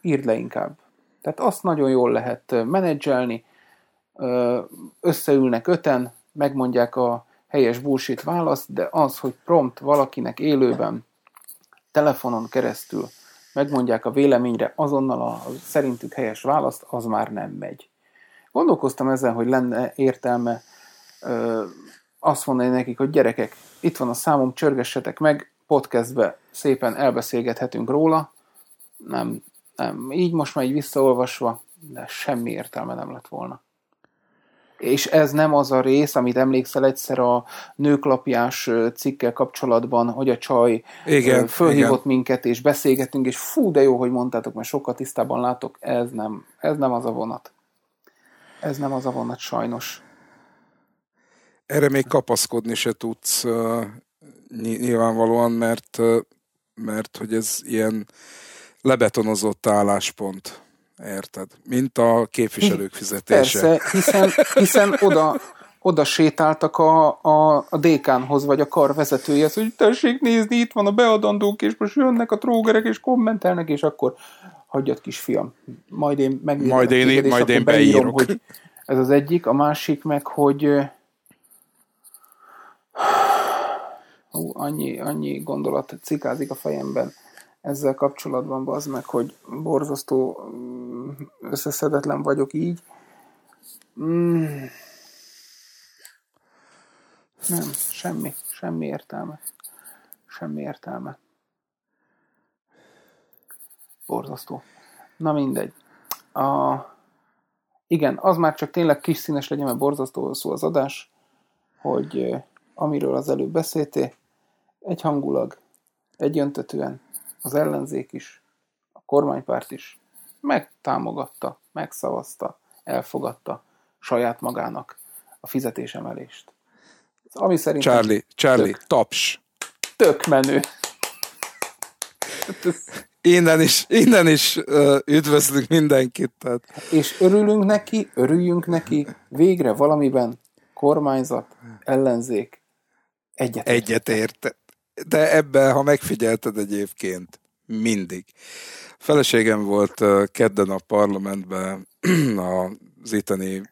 Írd le inkább. Tehát azt nagyon jól lehet menedzselni, összeülnek öten, megmondják a helyes bullshit választ, de az, hogy prompt valakinek élőben, telefonon keresztül megmondják a véleményre azonnal a szerintük helyes választ, az már nem megy. Gondolkoztam ezen, hogy lenne értelme azt mondani nekik, hogy gyerekek, itt van a számom, csörgessetek meg, podcastbe szépen elbeszélgethetünk róla. Nem, így most már így visszaolvasva, de semmi értelme nem lett volna. És ez nem az a rész, amit emlékszel egyszer a nőklapjás cikkel kapcsolatban, hogy a csaj fölhívott minket, és beszélgettünk, és fú, de jó, hogy mondtátok, mert sokkal tisztában látok, ez nem az a vonat. Ez nem az a vonat, sajnos. Erre még kapaszkodni se tudsz nyilvánvalóan, mert hogy ez ilyen lebetonozott álláspont. Érted? Mint a képviselők fizetése. Persze, hiszen oda sétáltak a dékánhoz, vagy a kar vezetőjéhez, hogy tessék nézni, itt van a beadandók, és most jönnek a trógerek, és kommentelnek, és akkor hagyjad, kisfiam, majd én megnézem. Majd én beírom, hogy ez az egyik. A másik meg, hogy annyi gondolat cikázik a fejemben ezzel kapcsolatban, bazd meg, hogy borzasztó összeszedetlen vagyok így. Nem, semmi értelme. Borzasztó. Na mindegy. Igen, az már csak tényleg kis színes legyen, mert borzasztó szó az adás, hogy amiről az előbb beszéltél, egyhangulag, egyöntetően az ellenzék is, a kormánypárt is megtámogatta, megszavazta, elfogadta saját magának a fizetésemelést. Ami szerintem Charlie, taps! Tök menő! Innen is üdvözlünk mindenkit. Tehát. És örüljünk neki, végre valamiben kormányzat, ellenzék egyetért. De ebben, ha megfigyelted egyébként, mindig. Feleségem volt kedden a parlamentben az itteni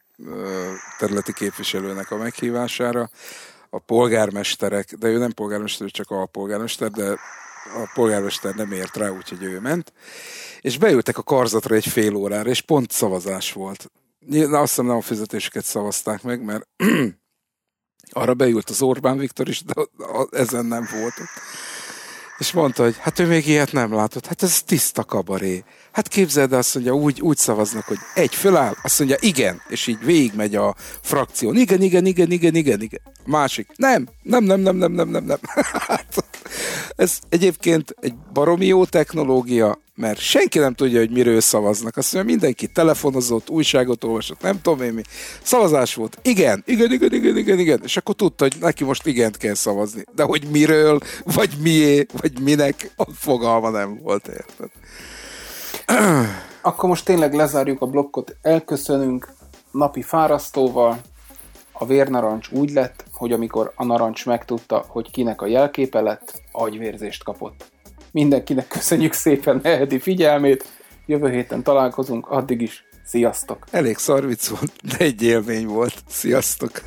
területi képviselőnek a meghívására. A polgármesterek, de ő nem polgármester, csak alpolgármester, de a polgármester nem ért rá, úgyhogy ő ment, és beültek a karzatra egy fél órára, és pont szavazás volt. Azt hiszem, nem a fizetésüket szavazták meg, mert arra beült az Orbán Viktor is, de ezen nem volt ott. És mondta, hogy hát ő még ilyet nem látott, hát ez tiszta kabaré. Hát képzeld azt, hogy úgy szavaznak, hogy egy föláll, azt mondja igen, és így végigmegy a frakción. Igen. Másik. Nem. Ez egyébként egy baromi jó technológia, mert senki nem tudja, hogy miről szavaznak. Azt mondja, mindenki telefonozott, újságot olvasott, nem tudom én mi. Szavazás volt. Igen. És akkor tudta, hogy neki most igent kell szavazni. De hogy miről, vagy mié, vagy minek, a fogalma nem volt, érted? Akkor most tényleg lezárjuk a blokkot, elköszönünk napi fárasztóval. A vérnarancs úgy lett, hogy amikor a narancs megtudta, hogy kinek a jelképe lett, agyvérzést kapott. Mindenkinek köszönjük szépen eheti figyelmét, jövő héten találkozunk, addig is, sziasztok! Elég szar vicc volt, de egy élmény volt. Sziasztok!